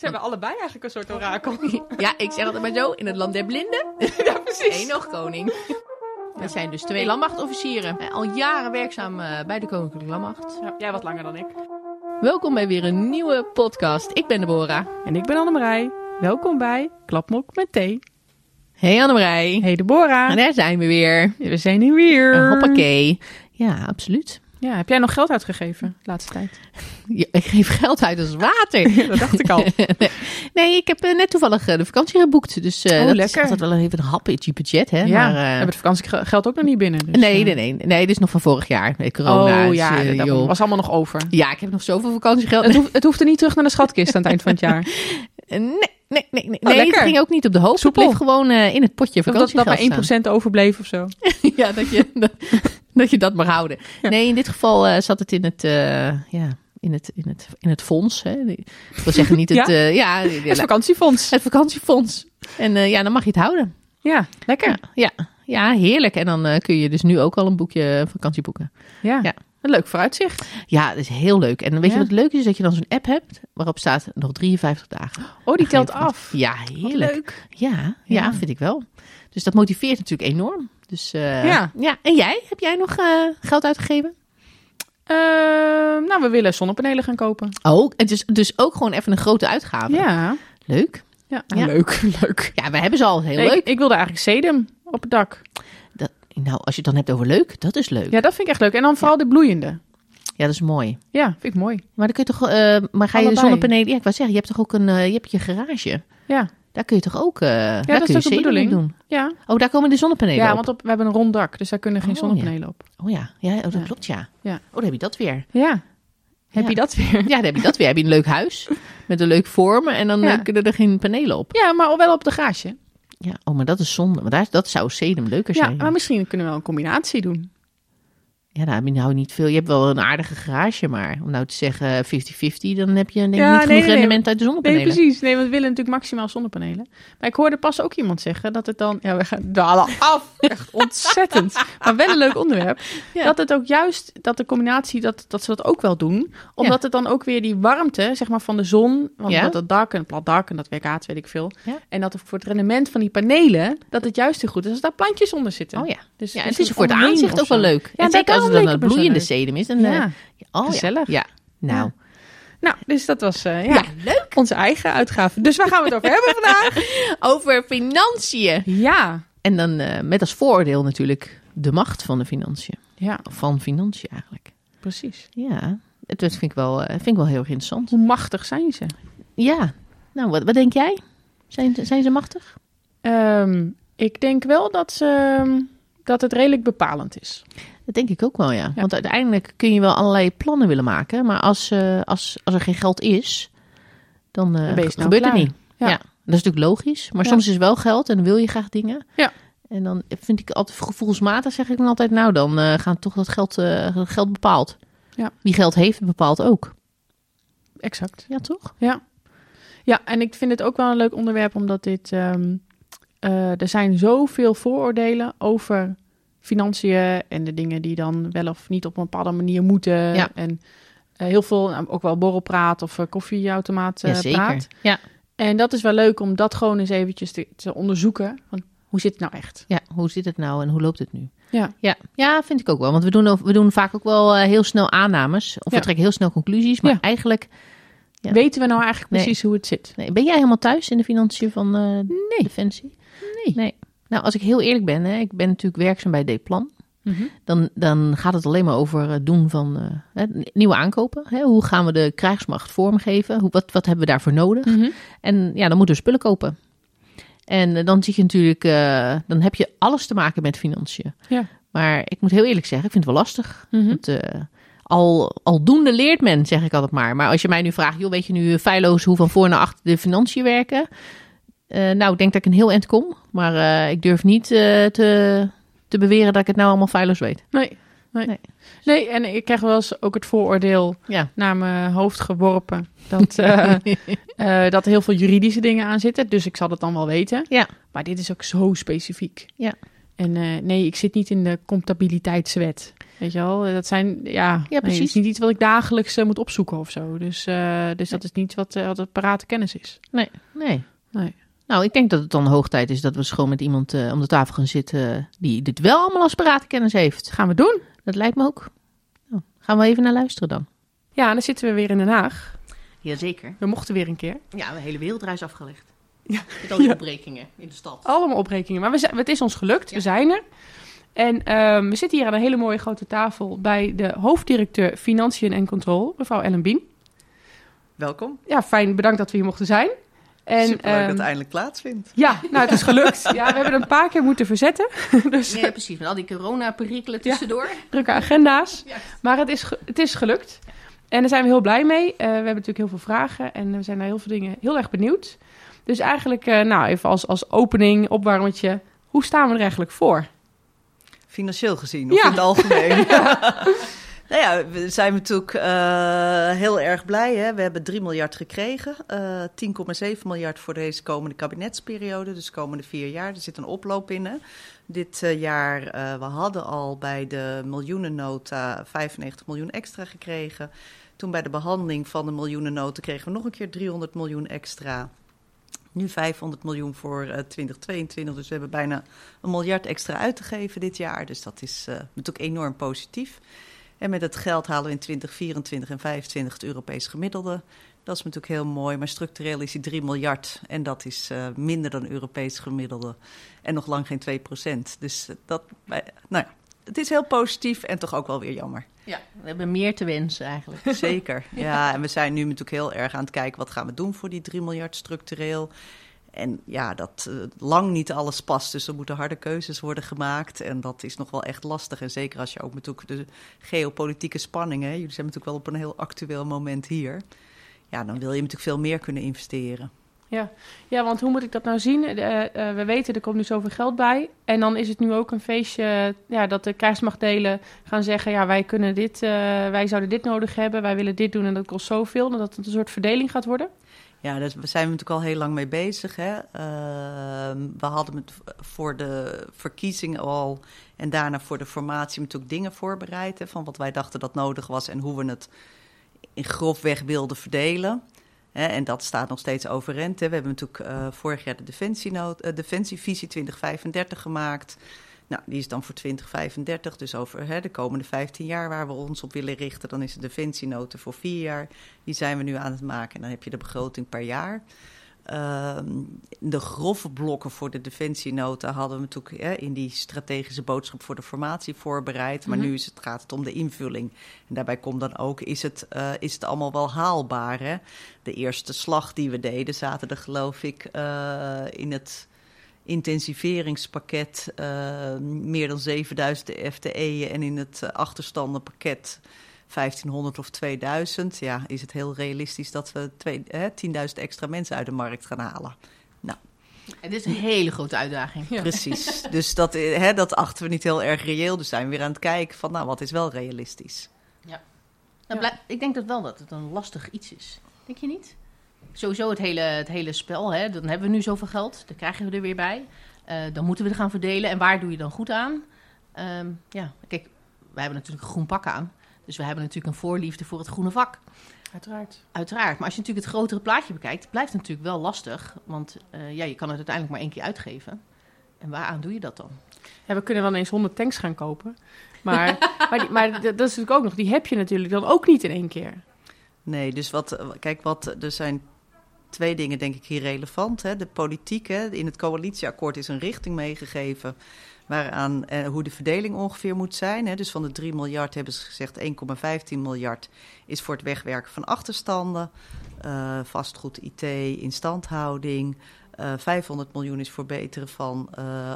Zijn we allebei eigenlijk een soort orakel? Ja, ik zeg altijd maar zo, in het land der blinden. Ja, precies. Eén oog koning. Dat zijn dus 2 landmachtofficieren. Al jaren werkzaam bij de Koninklijke Landmacht. Ja, jij wat langer dan ik. Welkom bij weer een nieuwe podcast. Ik ben Deborah. En ik ben Annemarie. Welkom bij Klapmok met thee. Hey Annemarie. Hey Deborah. En daar zijn we weer. Ja, we zijn hier weer. Hoppakee. Ja, absoluut. Ja, heb jij nog geld uitgegeven de laatste tijd? Ja, ik geef geld uit als water. Ja, dat dacht ik al. Nee, ik heb net toevallig de vakantie geboekt. Dus dat lekker. Is altijd wel even een hap in je budget. Hè? Ja, maar, we hebben het vakantiegeld ook nog niet binnen. Dus, nee, dit is nog van vorig jaar. Corona. Oh ja, dus, dat was allemaal nog over. Ja, ik heb nog zoveel vakantiegeld. Het hoeft er niet terug naar de schatkist aan het eind van het jaar. Nee, het ging ook niet op de hoogte. Het bleef gewoon in het potje vakantiegeld dat maar 1% overbleef of zo. Ja, dat je dat mag houden. Ja. Nee, in dit geval zat het in het... In het fonds. Hè. Ik wil zeggen niet het... het vakantiefonds. Het vakantiefonds. En dan mag je het houden. Ja, lekker. Ja, heerlijk. En dan kun je dus nu ook al een boekje vakantie boeken. Ja. Een leuk vooruitzicht. Ja, dat is heel leuk. En weet je wat leuk is? Dat je dan zo'n app hebt waarop staat nog 53 dagen. Oh, die telt af. Ja, heerlijk. Leuk. Ja, vind ik wel. Dus dat motiveert natuurlijk enorm. Dus, ja. En jij? Heb jij nog geld uitgegeven? We willen zonnepanelen gaan kopen. Oh, dus ook gewoon even een grote uitgave. Ja. Leuk. Ja. Leuk. Ja, we hebben ze al heel leuk. Ik wilde eigenlijk sedum op het dak. Als je het dan hebt over leuk, dat is leuk. Ja, dat vind ik echt leuk. En dan vooral de bloeiende. Ja, dat is mooi. Ja, vind ik mooi. Maar dan kun je toch, ga je de zonnepanelen... Ja, ik wou zeggen, je hebt toch ook je garage. Ja. Daar kun je toch ook... dat is ook de bedoeling. Doen. Ja. Oh, daar komen de zonnepanelen op. Ja, want we hebben een rond dak, dus daar kunnen geen zonnepanelen op. Oh ja, dat klopt ja. Oh, dan heb je dat weer. Ja. Heb je dat weer? Ja, dan heb je dat weer. Heb je een leuk huis met een leuk vorm en dan kunnen er geen panelen op. Ja, maar wel op de garage. Ja, oh, maar dat is zonde. Want dat zou sedum leuker zijn. Ja, maar misschien kunnen we wel een combinatie doen. Ja, daar heb je nou niet veel. Je hebt wel een aardige garage, maar om nou te zeggen 50-50, dan heb je niet genoeg rendement uit de zonnepanelen. Nee, precies. Nee, want we willen natuurlijk maximaal zonnepanelen. Maar ik hoorde pas ook iemand zeggen dat het dan... Ja, we gaan dalen af. Echt ontzettend. Maar wel een leuk onderwerp. Ja. Dat het ook juist, dat de combinatie, dat ze dat ook wel doen. Omdat het dan ook weer die warmte, zeg maar, van de zon... Want dat dak en het plat dak en dat WK's, weet ik veel. Ja. En dat voor het rendement van die panelen, dat het juist heel goed is als daar plantjes onder zitten. Oh ja. Dus het is voor het aanzicht ook wel leuk. Ja, zeker als het dan een bloeiende sedum is. En, gezellig. Ja. Nou, dus dat was leuk. Onze eigen uitgave. Dus waar gaan we het over hebben vandaag? Over financiën. Ja. En dan met als voordeel natuurlijk de macht van de financiën. Ja. Van financiën eigenlijk. Precies. Ja, dat vind ik wel heel erg interessant. Hoe machtig zijn ze? Ja. Nou, wat denk jij? Zijn ze machtig? Ik denk wel dat het redelijk bepalend is. Dat denk ik ook wel, ja. Want uiteindelijk kun je wel allerlei plannen willen maken. Maar als er geen geld is, dan gebeurt het niet. Ja. Dat is natuurlijk logisch. Maar soms is wel geld en dan wil je graag dingen. Ja. En dan vind ik altijd gevoelsmatig, zeg ik dan altijd... Nou, dan gaan toch dat geld bepaalt. Ja. Wie geld heeft, bepaalt ook. Exact. Ja, toch? Ja. Ja, en ik vind het ook wel een leuk onderwerp... omdat dit er zijn zoveel vooroordelen over... financiën en de dingen die dan wel of niet op een bepaalde manier moeten. Ja. En heel veel, ook wel borrelpraat of koffieautomaat praat. Ja. En dat is wel leuk om dat gewoon eens eventjes te onderzoeken. Van, hoe zit het nou echt? Ja, hoe zit het nou en hoe loopt het nu? Ja, vind ik ook wel. Want we doen vaak ook wel heel snel aannames. Of we trekken heel snel conclusies. Maar eigenlijk... Ja. Weten we nou eigenlijk precies hoe het zit? Nee. Ben jij helemaal thuis in de financiën van Defensie? Nee. Nou, als ik heel eerlijk ben, ik ben natuurlijk werkzaam bij D-Plan. Mm-hmm. Dan gaat het alleen maar over het doen van nieuwe aankopen. Hè? Hoe gaan we de krijgsmacht vormgeven? Wat hebben we daarvoor nodig? Mm-hmm. En dan moeten we spullen kopen. En dan zie je natuurlijk, dan heb je alles te maken met financiën. Ja. Maar ik moet heel eerlijk zeggen, ik vind het wel lastig. Mm-hmm. Want, aldoende leert men, zeg ik altijd maar. Maar als je mij nu vraagt, weet je nu feilloos hoe van voor naar achter de financiën werken... ik denk dat ik een heel eind kom. Maar ik durf niet te beweren dat ik het nou allemaal feilloos weet. Nee, en ik krijg wel eens ook het vooroordeel naar mijn hoofd geworpen. Dat, dat heel veel juridische dingen aan zitten. Dus ik zal het dan wel weten. Ja. Maar dit is ook zo specifiek. Ja. En nee, ik zit niet in de comptabiliteitswet. Weet je wel, dat zijn, ja precies. Nee, is niet iets wat ik dagelijks moet opzoeken of zo. Dus dat is niet wat parate kennis is. Nee. Nou, ik denk dat het dan hoog tijd is dat we gewoon met iemand om de tafel gaan zitten die dit wel allemaal als parate kennis heeft. Gaan we doen. Dat lijkt me ook. Nou, gaan we even naar luisteren dan. Ja, en dan zitten we weer in Den Haag. Jazeker. We mochten weer een keer. Ja, de hele wereldreis afgelegd. Ja. Met alle opbrekingen in de stad. Allemaal opbrekingen, maar het is ons gelukt. Ja. We zijn er. En we zitten hier aan een hele mooie grote tafel bij de hoofddirecteur Financiën en Controle, mevrouw Ellen Bien. Welkom. Ja, fijn. Bedankt dat we hier mochten zijn. En, superleuk dat het eindelijk plaatsvindt. Ja, nou het is gelukt. Ja, we hebben een paar keer moeten verzetten. Dus, nee, precies. Met al die corona-perikelen tussendoor. Ja, drukke agenda's. Yes. Maar het is gelukt. En daar zijn we heel blij mee. We hebben natuurlijk heel veel vragen en we zijn naar heel veel dingen heel erg benieuwd. Dus eigenlijk, nou even als opening, opwarmetje, hoe staan we er eigenlijk voor? Financieel gezien, of in het algemeen? Nou ja, we zijn natuurlijk heel erg blij. Hè? We hebben 3 miljard gekregen. 10,7 miljard voor deze komende kabinetsperiode, dus de komende 4 jaar. Er zit een oploop in. Hè? Dit jaar, we hadden al bij de miljoenennota 95 miljoen extra gekregen. Toen bij de behandeling van de miljoenennota kregen we nog een keer 300 miljoen extra. Nu 500 miljoen voor 2022, dus we hebben bijna een miljard extra uit te geven dit jaar. Dus dat is natuurlijk enorm positief. En met dat geld halen we in 2024 en 2025 het Europees gemiddelde. Dat is natuurlijk heel mooi, maar structureel is die 3 miljard. En dat is minder dan Europees gemiddelde. En nog lang geen 2%. Dus het is heel positief en toch ook wel weer jammer. Ja, we hebben meer te wensen eigenlijk. Zeker, ja. En we zijn nu natuurlijk heel erg aan het kijken, wat gaan we doen voor die 3 miljard structureel? En ja, dat lang niet alles past, dus er moeten harde keuzes worden gemaakt. En dat is nog wel echt lastig. En zeker als je ook natuurlijk de geopolitieke spanningen, jullie zijn natuurlijk wel op een heel actueel moment hier. Ja, dan wil je natuurlijk veel meer kunnen investeren. Ja, want hoe moet ik dat nou zien? We weten, er komt nu zoveel geld bij. En dan is het nu ook een feestje dat de krijgsmachtdelen gaan zeggen, ja, wij kunnen dit, wij zouden dit nodig hebben, wij willen dit doen en dat kost zoveel. En dat het een soort verdeling gaat worden. Ja, daar zijn we natuurlijk al heel lang mee bezig. Hè? We hadden voor de verkiezingen al en daarna voor de formatie natuurlijk dingen voorbereid. Hè, van wat wij dachten dat nodig was en hoe we het in grofweg wilden verdelen. Hè? En dat staat nog steeds overeind. Hè? We hebben natuurlijk vorig jaar de Defensievisie 2035 gemaakt. Nou, die is dan voor 2035, dus over de komende 15 jaar waar we ons op willen richten. Dan is de defensienota voor 4 jaar, die zijn we nu aan het maken. En dan heb je de begroting per jaar. De grove blokken voor de defensienota hadden we natuurlijk in die strategische boodschap voor de formatie voorbereid. Maar nu gaat het om de invulling. En daarbij komt dan ook, is het allemaal wel haalbaar? Hè? De eerste slag die we deden, zaten er geloof ik in het intensiveringspakket meer dan 7000 FTE'en en in het achterstandenpakket 1500 of 2000... ja, is het heel realistisch dat we 10.000 extra mensen uit de markt gaan halen. Nou, het is een hele grote uitdaging. Ja. Precies, dus dat achten we niet heel erg reëel. Dus zijn we weer aan het kijken van, nou, wat is wel realistisch? Ja, nou, ik denk dat wel dat het een lastig iets is. Denk je niet? Sowieso het hele spel, hè? Dan hebben we nu zoveel geld, dan krijgen we er weer bij. Dan moeten we er gaan verdelen en waar doe je dan goed aan? Ja, kijk, wij hebben natuurlijk een groen pak aan. Dus we hebben natuurlijk een voorliefde voor het groene vak. Uiteraard. Maar als je natuurlijk het grotere plaatje bekijkt, blijft het natuurlijk wel lastig. Want je kan het uiteindelijk maar 1 keer uitgeven. En waaraan doe je dat dan? Ja, we kunnen wel ineens 100 tanks gaan kopen. Maar, maar dat is natuurlijk ook nog, die heb je natuurlijk dan ook niet in 1 keer. Nee, dus er zijn 2 dingen denk ik hier relevant. Hè? De politiek, hè? In het coalitieakkoord is een richting meegegeven waaraan hoe de verdeling ongeveer moet zijn. Hè? Dus van de 3 miljard hebben ze gezegd 1,15 miljard is voor het wegwerken van achterstanden. Vastgoed, IT, instandhouding. 500 miljoen is voor verbeteren van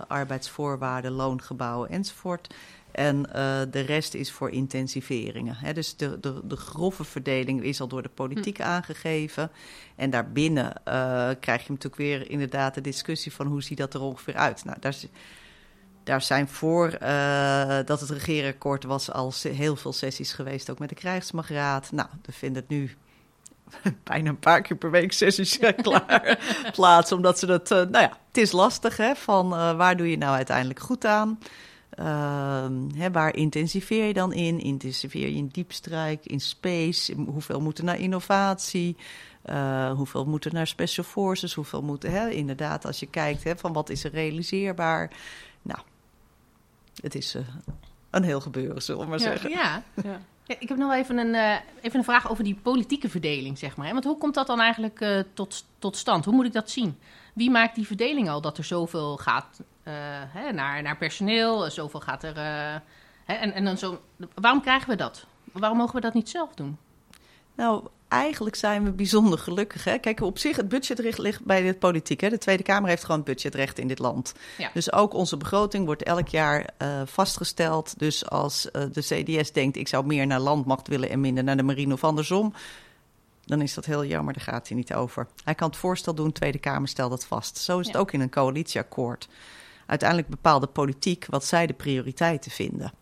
arbeidsvoorwaarden, loongebouwen enzovoort. En de rest is voor intensiveringen. Hè? Dus de grove verdeling is al door de politiek aangegeven. En daarbinnen krijg je natuurlijk weer inderdaad de discussie van hoe ziet dat er ongeveer uit. Nou, daar zijn voor dat het regeerakkoord was al heel veel sessies geweest, ook met de krijgsmachtraad. Nou, we vinden het nu bijna een paar keer per week sessies klaar plaats. Omdat ze dat, het is lastig hè, van waar doe je nou uiteindelijk goed aan? Waar intensiveer je dan in? Intensiveer je in diepstrijk, in space? Hoeveel moet er naar innovatie? Hoeveel moet er naar special forces? Hoeveel moet inderdaad, als je kijkt van wat is er realiseerbaar? Nou, het is een heel gebeuren, zullen we maar zeggen. Ja. Ja, ik heb nog even een vraag over die politieke verdeling, zeg maar. Want hoe komt dat dan eigenlijk tot stand? Hoe moet ik dat zien? Wie maakt die verdeling al dat er zoveel gaat naar personeel, zoveel gaat er... en dan zo. Waarom krijgen we dat? Waarom mogen we dat niet zelf doen? Nou, eigenlijk zijn we bijzonder gelukkig. Hè? Kijk, op zich, het budgetrecht ligt bij de politiek. Hè? De Tweede Kamer heeft gewoon budgetrecht in dit land. Ja. Dus ook onze begroting wordt elk jaar vastgesteld. Dus als de CDS denkt, ik zou meer naar landmacht willen en minder naar de marine of andersom, dan is dat heel jammer, daar gaat hij niet over. Hij kan het voorstel doen, Tweede Kamer stelt dat vast. Zo is het ook in een coalitieakkoord. Uiteindelijk bepaalt de politiek wat zij de prioriteiten vinden.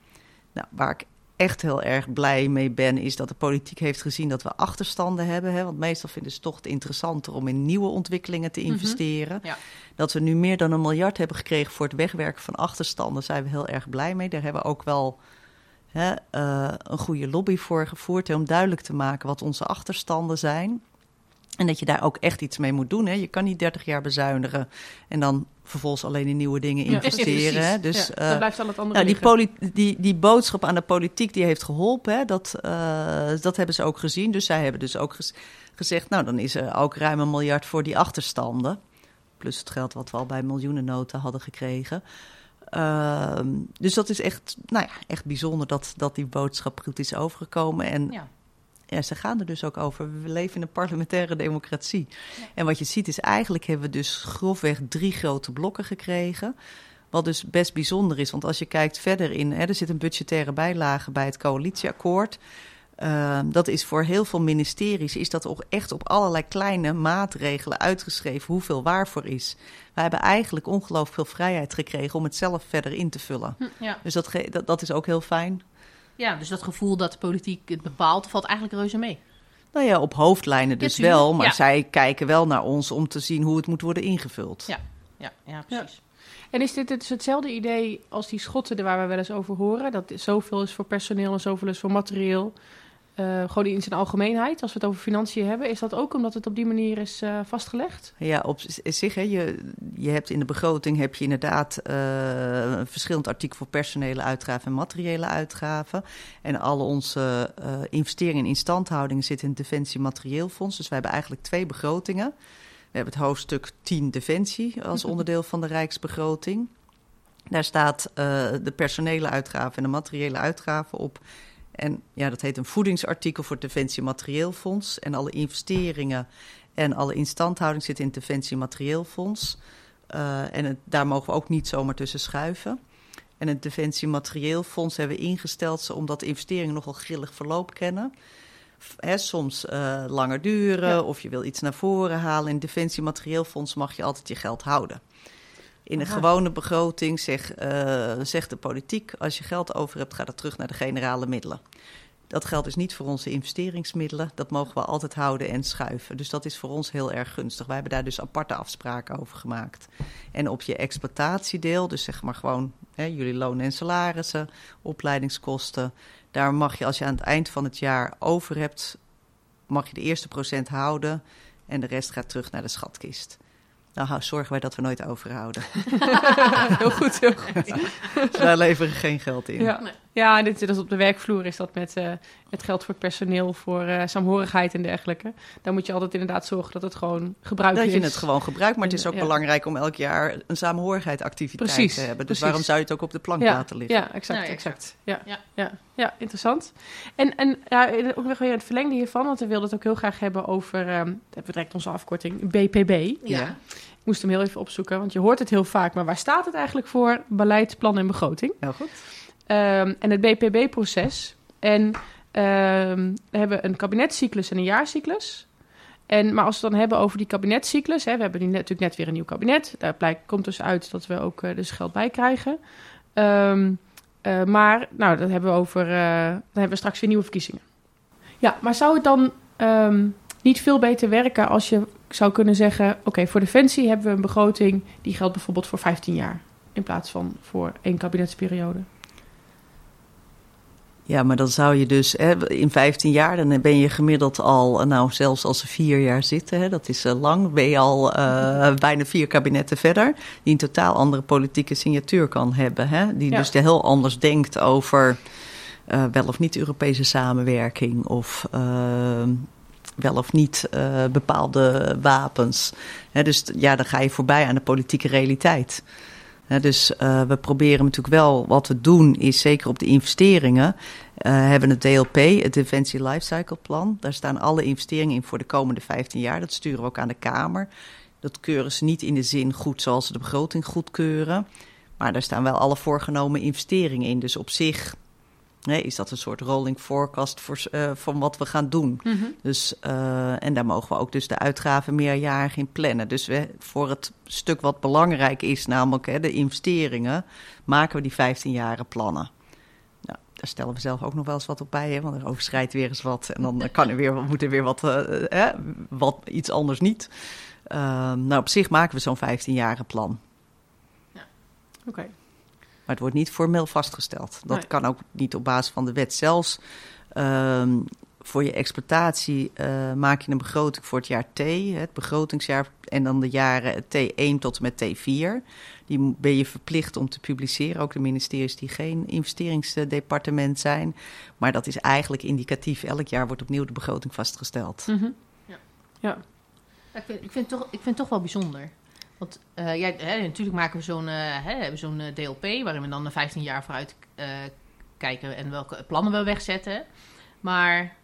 Nou, waar ik echt heel erg blij mee ben, is dat de politiek heeft gezien dat we achterstanden hebben. Hè? Want meestal vinden ze toch het interessanter om in nieuwe ontwikkelingen te investeren. Mm-hmm. Ja. Dat we nu meer dan 1 miljard hebben gekregen voor het wegwerken van achterstanden, zijn we heel erg blij mee. Daar hebben we ook wel een goede lobby voor gevoerd, hè? Om duidelijk te maken wat onze achterstanden zijn. En dat je daar ook echt iets mee moet doen. Hè? Je kan niet 30 jaar bezuinigen en dan vervolgens alleen in nieuwe dingen investeren. Ja, dus dan blijft al het andere liggen. Die boodschap aan de politiek die heeft geholpen. Hè? Dat hebben ze ook gezien. Dus zij hebben dus ook gezegd, nou dan is er ook ruim 1 miljard voor die achterstanden. Plus het geld wat we al bij miljoenennota hadden gekregen. Dus dat is echt, echt bijzonder dat die boodschap goed is overgekomen. En ja, ze gaan er dus ook over. We leven in een parlementaire democratie. Ja. En wat je ziet is eigenlijk hebben we dus grofweg 3 grote blokken gekregen. Wat dus best bijzonder is. Want als je kijkt verder in, er zit een budgettaire bijlage bij het coalitieakkoord. Dat is voor heel veel ministeries is dat ook echt op allerlei kleine maatregelen uitgeschreven hoeveel waarvoor is. We hebben eigenlijk ongelooflijk veel vrijheid gekregen om het zelf verder in te vullen. Ja. Dus dat is ook heel fijn. Ja, dus dat gevoel dat de politiek het bepaalt, valt eigenlijk reuze mee. Nou ja, op hoofdlijnen dus wel. Maar zij kijken wel naar ons om te zien hoe het moet worden ingevuld. Ja, precies. Ja. En is dit dus hetzelfde idee als die schotten waar we wel eens over horen? Dat zoveel is voor personeel en zoveel is voor materieel. Gewoon in zijn algemeenheid, als we het over financiën hebben. Is dat ook omdat het op die manier is vastgelegd? Ja, op zich. Hè, je hebt in de begroting heb je inderdaad een verschillend artikel voor personele uitgaven en materiële uitgaven. En alle onze investeringen in instandhouding zitten in het Defensie Materieelfonds. Dus we hebben eigenlijk 2 begrotingen. We hebben het hoofdstuk 10 Defensie als onderdeel van de Rijksbegroting. Daar staat de personele uitgaven en de materiële uitgaven op. En ja, dat heet een voedingsartikel voor het Defensie Materieelfonds. En alle investeringen en alle instandhouding zitten in het Defensie Materieelfonds. Daar mogen we ook niet zomaar tussen schuiven. En het Defensie Materieelfonds hebben we ingesteld omdat investeringen nogal grillig verloop kennen. Soms langer duren of je wil iets naar voren halen. In het Defensie Materieelfonds mag je altijd je geld houden. In een gewone begroting zegt de politiek, als je geld over hebt, gaat het terug naar de generale middelen. Dat geldt dus niet voor onze investeringsmiddelen. Dat mogen we altijd houden en schuiven. Dus dat is voor ons heel erg gunstig. Wij hebben daar dus aparte afspraken over gemaakt. En op je exploitatiedeel, dus zeg maar gewoon jullie lonen en salarissen, opleidingskosten, daar mag je als je aan het eind van het jaar over hebt, mag je de eerste % houden en de rest gaat terug naar de schatkist. Nou, zorgen wij dat we nooit overhouden. Heel goed. Dus wij leveren geen geld in. Ja, dit is op de werkvloer is dat met geld voor personeel, voor saamhorigheid en dergelijke. Dan moet je altijd inderdaad zorgen dat het gewoon gebruikt is. Dat je het gewoon gebruikt, maar het is ook belangrijk om elk jaar een saamhorigheidsactiviteit te hebben. Dus waarom zou je het ook op de plank laten liggen? Ja, exact. Ja, interessant. En ook nog weer in het verlengde hiervan, want we wilden het ook heel graag hebben over, dat betrekt onze afkorting, BPB. Ja. Ik moest hem heel even opzoeken, want je hoort het heel vaak. Maar waar staat het eigenlijk voor? Beleid, plan en begroting. Heel goed. En het BPB-proces. En we hebben een kabinetscyclus en een jaarcyclus. Maar als we het dan hebben over die kabinetscyclus, we hebben natuurlijk net weer een nieuw kabinet. Daar komt dus uit dat we ook dus geld bij krijgen. Maar dat hebben we over. Dan hebben we straks weer nieuwe verkiezingen. Ja, maar zou het dan niet veel beter werken als je zou kunnen zeggen... Oké, voor Defensie hebben we een begroting die geldt bijvoorbeeld voor 15 jaar... in plaats van voor één kabinetsperiode. Ja, maar dan zou je dus in 15 jaar... dan ben je gemiddeld al, nou zelfs als ze 4 jaar zitten... dat is lang, ben je al bijna 4 kabinetten verder... die een totaal andere politieke signatuur kan hebben. Hè? Die dus heel anders denkt over wel of niet Europese samenwerking... of wel of niet bepaalde wapens. Hè? Dus ja, dan ga je voorbij aan de politieke realiteit... Dus we proberen natuurlijk wel, wat we doen is zeker op de investeringen, hebben het DLP, het Defensie Lifecycle Plan. Daar staan alle investeringen in voor de komende 15 jaar. Dat sturen we ook aan de Kamer. Dat keuren ze niet in de zin goed zoals ze de begroting goedkeuren. Maar daar staan wel alle voorgenomen investeringen in. Dus op zich is dat een soort rolling forecast van wat we gaan doen. Mm-hmm. Dus, en daar mogen we ook dus de uitgaven meerjarig in plannen. Dus voor het stuk wat belangrijk is, namelijk de investeringen... maken we die 15-jarige plannen. Nou, daar stellen we zelf ook nog wel eens wat op bij, want er overschrijdt weer eens wat... en dan kan er weer, moet er weer wat iets anders niet. Nou, op zich maken we zo'n 15-jarige plan. Ja. Oké. Maar het wordt niet formeel vastgesteld. Dat kan ook niet op basis van de wet. Zelfs voor je exploitatie maak je een begroting voor het jaar T, het begrotingsjaar... en dan de jaren T1 tot en met T4. Die ben je verplicht om te publiceren. Ook de ministeries die geen investeringsdepartement zijn. Maar dat is eigenlijk indicatief. Elk jaar wordt opnieuw de begroting vastgesteld. Mm-hmm. Ja. Ik vind het toch wel bijzonder... Want natuurlijk maken we zo'n DLP... waarin we dan 15 jaar vooruit kijken... en welke plannen we wegzetten. Maar,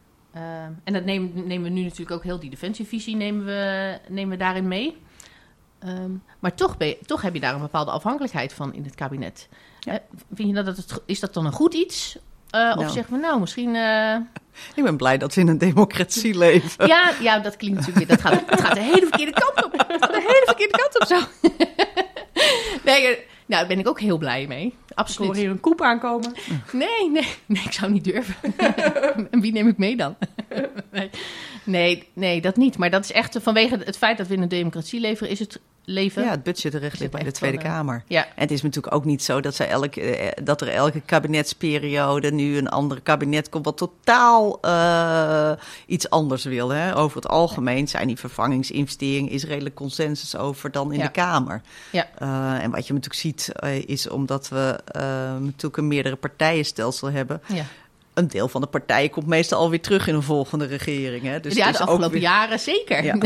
en dat nemen we nu natuurlijk ook heel die defensievisie... nemen we daarin mee. Maar toch heb je daar een bepaalde afhankelijkheid van in het kabinet. Ja. Vind je is dat dan een goed iets... Of zeggen we misschien... Ik ben blij dat we in een democratie leven. Ja, dat klinkt natuurlijk... Het gaat de hele verkeerde kant op. Zo. Nee, daar ben ik ook heel blij mee. Absoluut. Ik hoor hier een koep aankomen. Nee, ik zou niet durven. En wie neem ik mee dan? Nee, dat niet. Maar dat is echt vanwege het feit dat we in een democratie leven... is het... Leven. Ja, het budget ligt bij de Tweede Kamer. Ja. En het is natuurlijk ook niet zo dat er elke kabinetsperiode nu een ander kabinet komt... wat totaal iets anders wil. Hè? Over het algemeen zijn die vervangingsinvesteringen... is redelijk consensus over dan in de Kamer. Ja. En wat je natuurlijk ziet is omdat we natuurlijk een meerdere partijenstelsel hebben... Ja. Een deel van de partijen komt meestal alweer terug in een volgende regering. Hè? Dus de afgelopen jaren zeker. Ja.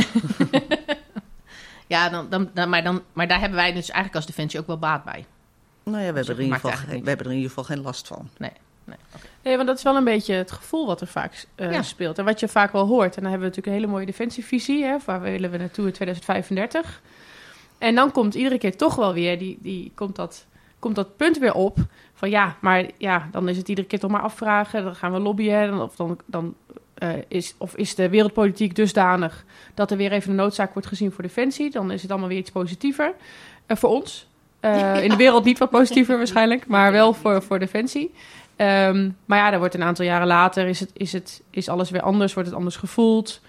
Ja, maar daar hebben wij dus eigenlijk als Defensie ook wel baat bij. Nou ja, we hebben er in ieder geval geen last van. Nee. Okay. Nee, want dat is wel een beetje het gevoel wat er vaak speelt. En wat je vaak wel hoort. En dan hebben we natuurlijk een hele mooie defensievisie. Hè, waar willen we naartoe in 2035? En dan komt iedere keer toch wel weer, komt dat punt weer op. Van dan is het iedere keer toch maar afvragen. Dan gaan we lobbyen. Of is de wereldpolitiek dusdanig dat er weer even een noodzaak wordt gezien voor Defensie... dan is het allemaal weer iets positiever voor ons. In de wereld niet wat positiever waarschijnlijk, maar wel voor Defensie. Maar ja, daar wordt een aantal jaren later, is alles weer anders, wordt het anders gevoeld...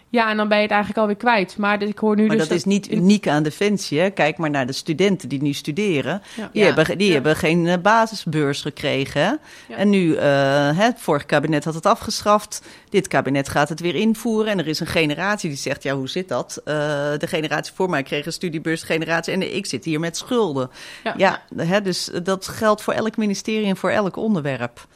en dan ben je het eigenlijk alweer kwijt. Maar ik hoor nu dat is niet uniek aan Defensie. Hè? Kijk maar naar de studenten die nu studeren. Ja. Die hebben geen basisbeurs gekregen. Hè? Ja. En nu, het vorige kabinet had het afgeschaft. Dit kabinet gaat het weer invoeren. En er is een generatie die zegt, hoe zit dat? De generatie voor mij kreeg een studiebeursgeneratie. En ik zit hier met schulden. Ja, dus dat geldt voor elk ministerie en voor elk onderwerp.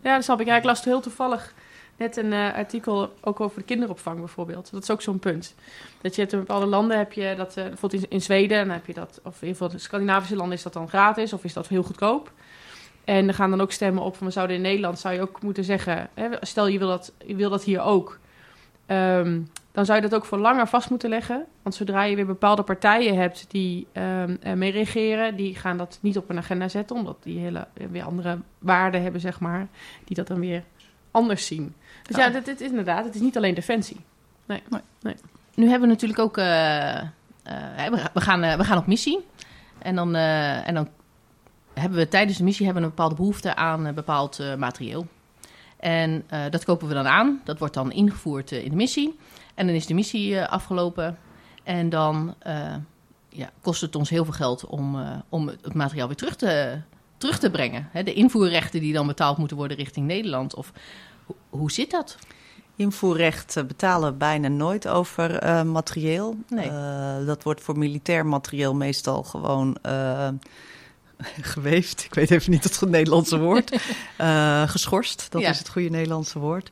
Ja, dat snap ik. Ja, ik las het heel toevallig... Net een artikel ook over de kinderopvang bijvoorbeeld. Dat is ook zo'n punt. Dat je in bepaalde landen heb je dat... bijvoorbeeld in Zweden, dan heb je dat... of in ieder geval in Scandinavische landen is dat dan gratis... of is dat heel goedkoop. En er gaan dan ook stemmen op van... we zouden in Nederland zou je ook moeten zeggen... Hè, stel je wil dat hier ook... dan zou je dat ook voor langer vast moeten leggen. Want zodra je weer bepaalde partijen hebt die mee regeren... die gaan dat niet op een agenda zetten... omdat die weer andere waarden hebben, zeg maar... die dat dan weer... anders zien. Dus dit is inderdaad, het is niet alleen Defensie. Nee. Nu hebben we natuurlijk ook... we gaan op missie. En dan hebben we tijdens de missie een bepaalde behoefte aan bepaald materieel. En dat kopen we dan aan. Dat wordt dan ingevoerd in de missie. En dan is de missie afgelopen. En dan kost het ons heel veel geld om het materiaal weer terug te brengen. Hè, de invoerrechten die dan betaald moeten worden richting Nederland. Of hoe zit dat? Invoerrecht betalen we bijna nooit over materieel. Nee. Dat wordt voor militair materieel meestal gewoon geweefd. Ik weet even niet het Nederlandse woord. Geschorst, dat is het goede Nederlandse woord.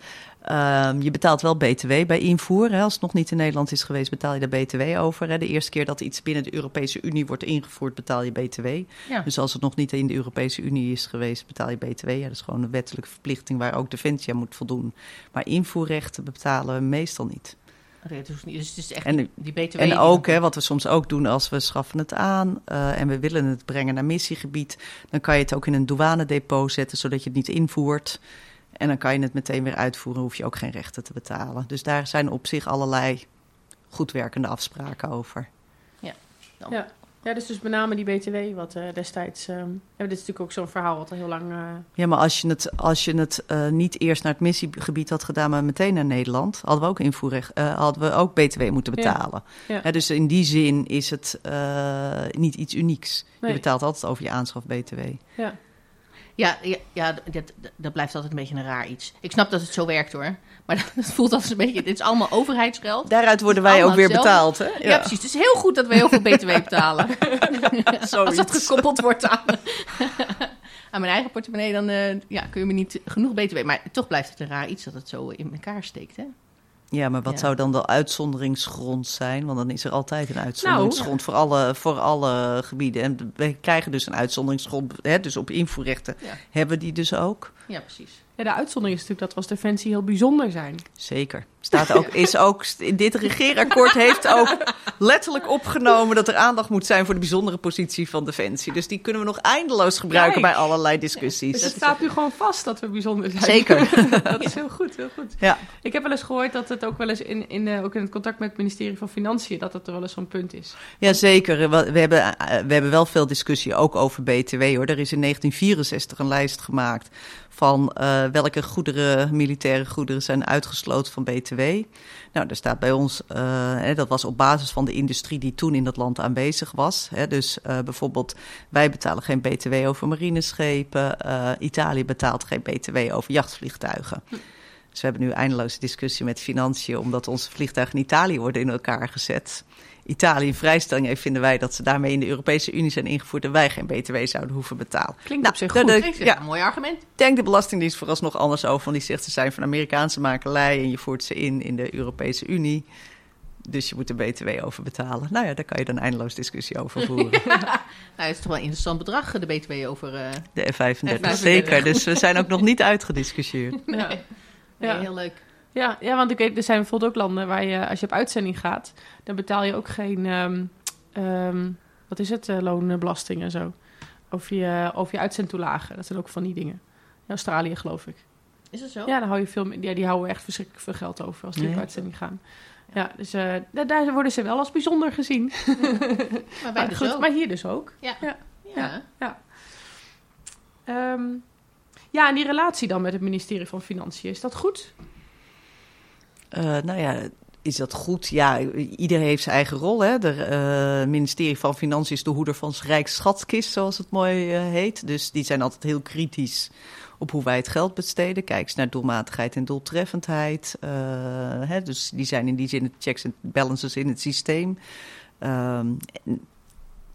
Je betaalt wel BTW bij invoer. Hè. Als het nog niet in Nederland is geweest, betaal je daar BTW over. Hè. De eerste keer dat iets binnen de Europese Unie wordt ingevoerd, betaal je BTW. Ja. Dus als het nog niet in de Europese Unie is geweest, betaal je BTW. Ja, dat is gewoon een wettelijke verplichting waar ook Defensie aan moet voldoen. Maar invoerrechten betalen we meestal niet. Dus het is echt die BTW. En ook, wat we soms ook doen als we schaffen het aan en we willen het brengen naar missiegebied, dan kan je het ook in een douanedepot zetten, zodat je het niet invoert. En dan kan je het meteen weer uitvoeren, hoef je ook geen rechten te betalen. Dus daar zijn op zich allerlei goed werkende afspraken over. Ja, dus met name die BTW wat destijds... dit is natuurlijk ook zo'n verhaal wat al heel lang... Ja, maar als je het niet eerst naar het missiegebied had gedaan, maar meteen naar Nederland, hadden we ook BTW moeten betalen. Ja. Ja. Dus in die zin is het niet iets unieks. Nee. Je betaalt altijd over je aanschaf BTW. Ja. Dat blijft altijd een beetje een raar iets. Ik snap dat het zo werkt hoor. Maar dat voelt als een beetje, dit is allemaal overheidsgeld. Daaruit worden wij ook weer betaald. Hè? Ja, precies. Het is heel goed dat wij heel veel BTW betalen. Als het gekoppeld wordt aan mijn eigen portemonnee, dan kun je me niet genoeg BTW. Maar toch blijft het een raar iets dat het zo in elkaar steekt, hè? Ja, maar wat zou dan de uitzonderingsgrond zijn? Want dan is er altijd een uitzonderingsgrond voor alle gebieden. En we krijgen dus een uitzonderingsgrond, hè, dus op invoerrechten hebben die dus ook. Ja, precies. Ja, de uitzondering is natuurlijk dat we als Defensie heel bijzonder zijn. Zeker. Staat ook, dit regeerakkoord heeft ook letterlijk opgenomen dat er aandacht moet zijn voor de bijzondere positie van Defensie. Dus die kunnen we nog eindeloos gebruiken bij allerlei discussies. Dus het staat nu gewoon vast dat we bijzonder zijn. Zeker. Dat is heel goed, heel goed. Ja. Ik heb wel eens gehoord dat het ook wel eens ook in het contact met het ministerie van Financiën, dat het er wel eens zo'n punt is. Ja, zeker. We hebben wel veel discussie ook over BTW, hoor. Er is in 1964 een lijst gemaakt van welke goederen, militaire goederen, zijn uitgesloten van BTW. Nou, daar staat bij ons, dat was op basis van de industrie die toen in dat land aanwezig was. Hè, dus bijvoorbeeld, wij betalen geen BTW over marineschepen. Italië betaalt geen BTW over jachtvliegtuigen. Dus we hebben nu eindeloze discussie met Financiën, omdat onze vliegtuigen in Italië worden in elkaar gezet. Italië in vrijstelling heeft, vinden wij dat ze daarmee in de Europese Unie zijn ingevoerd en wij geen BTW zouden hoeven betalen. Klinkt op zich goed. Een mooi argument. Denk de Belastingdienst vooralsnog anders over, want die zegt ze zijn van Amerikaanse makelij en je voert ze in de Europese Unie. Dus je moet de BTW over betalen. Nou ja, daar kan je dan eindeloos discussie over voeren. Nou, het is toch wel een interessant bedrag, de BTW over de F-35. Zeker, dus we zijn ook nog niet uitgediscussieerd. Nee, heel leuk. Ja, want ik weet, er zijn bijvoorbeeld ook landen waar je, als je op uitzending gaat, dan betaal je ook geen, loonbelasting en zo. Of je uitzendtoelagen, dat zijn ook van die dingen. In Australië, geloof ik. Is dat zo? Ja, dan hou je veel meer, die houden echt verschrikkelijk veel geld over als die op uitzending gaan. Ja, dus daar worden ze wel als bijzonder gezien. Ja. Maar wij dus ook. Maar hier dus ook. Ja. En die relatie dan met het ministerie van Financiën, is dat goed? Is dat goed? Ja, ieder heeft zijn eigen rol. Het ministerie van Financiën is de hoeder van Rijkschatkist, zoals het mooi heet. Dus die zijn altijd heel kritisch op hoe wij het geld besteden. Kijk eens naar doelmatigheid en doeltreffendheid. Dus die zijn in die zin de checks en balances in het systeem.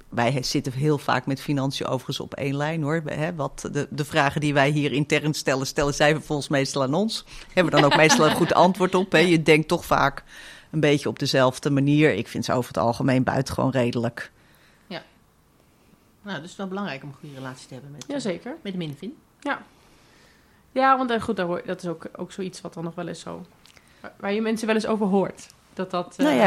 Wij zitten heel vaak met Financiën overigens op één lijn, hoor. Wat de vragen die wij hier intern stellen, stellen zij vervolgens meestal aan ons. Hebben we dan ook meestal een goed antwoord op. Hè? Je denkt toch vaak een beetje op dezelfde manier. Ik vind ze over het algemeen buitengewoon redelijk. Ja. Nou, dus het is wel belangrijk om een goede relatie te hebben met, jazeker, met de Minfin. Ja. Ja, want goed, dat is ook zoiets wat dan nog wel eens zo, waar je mensen wel eens over hoort.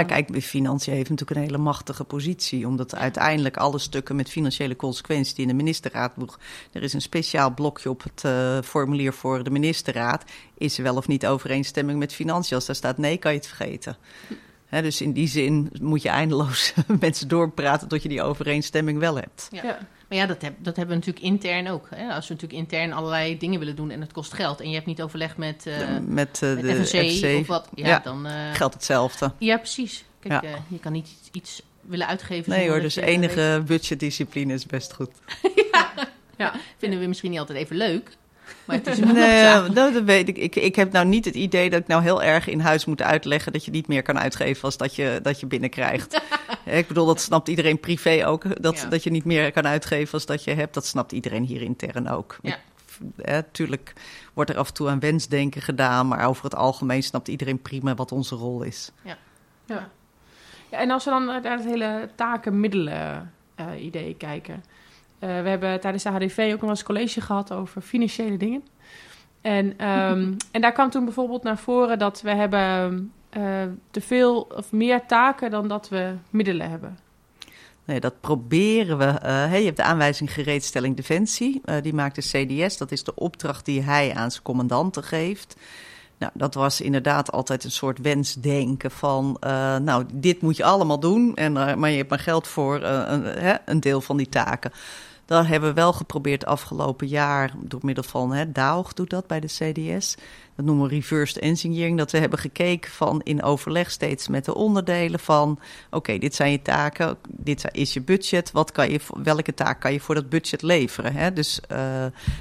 Kijk, Financiën heeft natuurlijk een hele machtige positie, omdat uiteindelijk alle stukken met financiële consequenties die in de ministerraad moet. Er is een speciaal blokje op het formulier voor de ministerraad. Is er wel of niet overeenstemming met Financiën? Als daar staat nee, kan je het vergeten. Dus in die zin moet je eindeloos mensen doorpraten tot je die overeenstemming wel hebt. Ja. Ja. Maar ja, dat hebben we natuurlijk intern ook. Hè? Als we natuurlijk intern allerlei dingen willen doen en het kost geld. En je hebt niet overleg met de FOC of wat. Ja, dan geldt hetzelfde. Ja, precies. Kijk, ja. Je kan niet iets willen uitgeven. Nee hoor, dus enige budgetdiscipline is best goed. Ja, vinden we misschien niet altijd even leuk. Maar het is dat weet ik. Ik heb nou niet het idee dat ik nou heel erg in huis moet uitleggen dat je niet meer kan uitgeven als dat je binnenkrijgt. Ik bedoel, dat snapt iedereen privé ook. Dat je niet meer kan uitgeven als dat je hebt, dat snapt iedereen hier intern ook. Ja. Tuurlijk wordt er af en toe aan wensdenken gedaan, maar over het algemeen snapt iedereen prima wat onze rol is. Ja. En als we dan naar het hele taken-middelen-idee kijken. We hebben tijdens de HDV ook nog eens college gehad over financiële dingen. En daar kwam toen bijvoorbeeld naar voren dat we hebben te veel of meer taken dan dat we middelen hebben. Nee, dat proberen we. Je hebt de aanwijzing gereedstelling Defensie. Die maakt de CDS. Dat is de opdracht die hij aan zijn commandanten geeft. Nou, dat was inderdaad altijd een soort wensdenken van... dit moet je allemaal doen, maar je hebt maar geld voor een deel van die taken. Dat hebben we wel geprobeerd afgelopen jaar door middel van... DAOG doet dat bij de CDS. Dat noemen we reverse engineering. Dat we hebben gekeken van in overleg steeds met de onderdelen van... Oké, dit zijn je taken, dit is je budget. Welke taak kan je voor dat budget leveren? Hè? Dus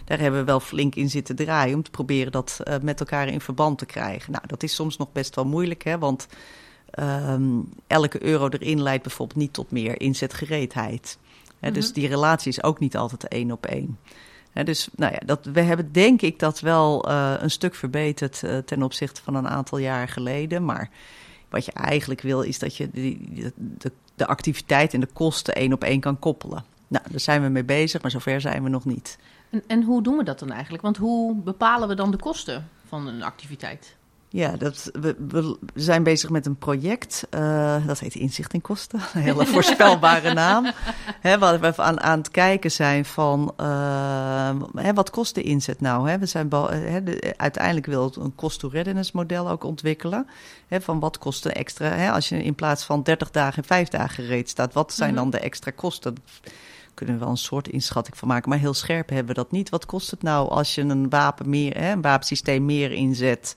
daar hebben we wel flink in zitten draaien... om te proberen dat met elkaar in verband te krijgen. Nou, dat is soms nog best wel moeilijk, hè, want elke euro erin leidt bijvoorbeeld niet tot meer inzetgereedheid... He, dus die relatie is ook niet altijd 1 op 1. He, dus we hebben denk ik dat wel een stuk verbeterd ten opzichte van een aantal jaar geleden. Maar wat je eigenlijk wil is dat je de activiteit en de kosten 1 op 1 kan koppelen. Nou, daar zijn we mee bezig, maar zover zijn we nog niet. En hoe doen we dat dan eigenlijk? Want hoe bepalen we dan de kosten van een activiteit? Ja, we zijn bezig met een project, dat heet Inzicht in Kosten, een hele voorspelbare naam. Hè, waar we aan het kijken zijn van, wat kost de inzet nou? Hè? We zijn uiteindelijk wil het een cost-to-readiness model ook ontwikkelen. Hè, van wat kost de extra, hè, als je in plaats van 30 dagen en 5 dagen gereed staat, wat zijn dan de extra kosten? Kunnen we wel een soort inschatting van maken, maar heel scherp hebben we dat niet. Wat kost het nou als je een wapensysteem meer inzet?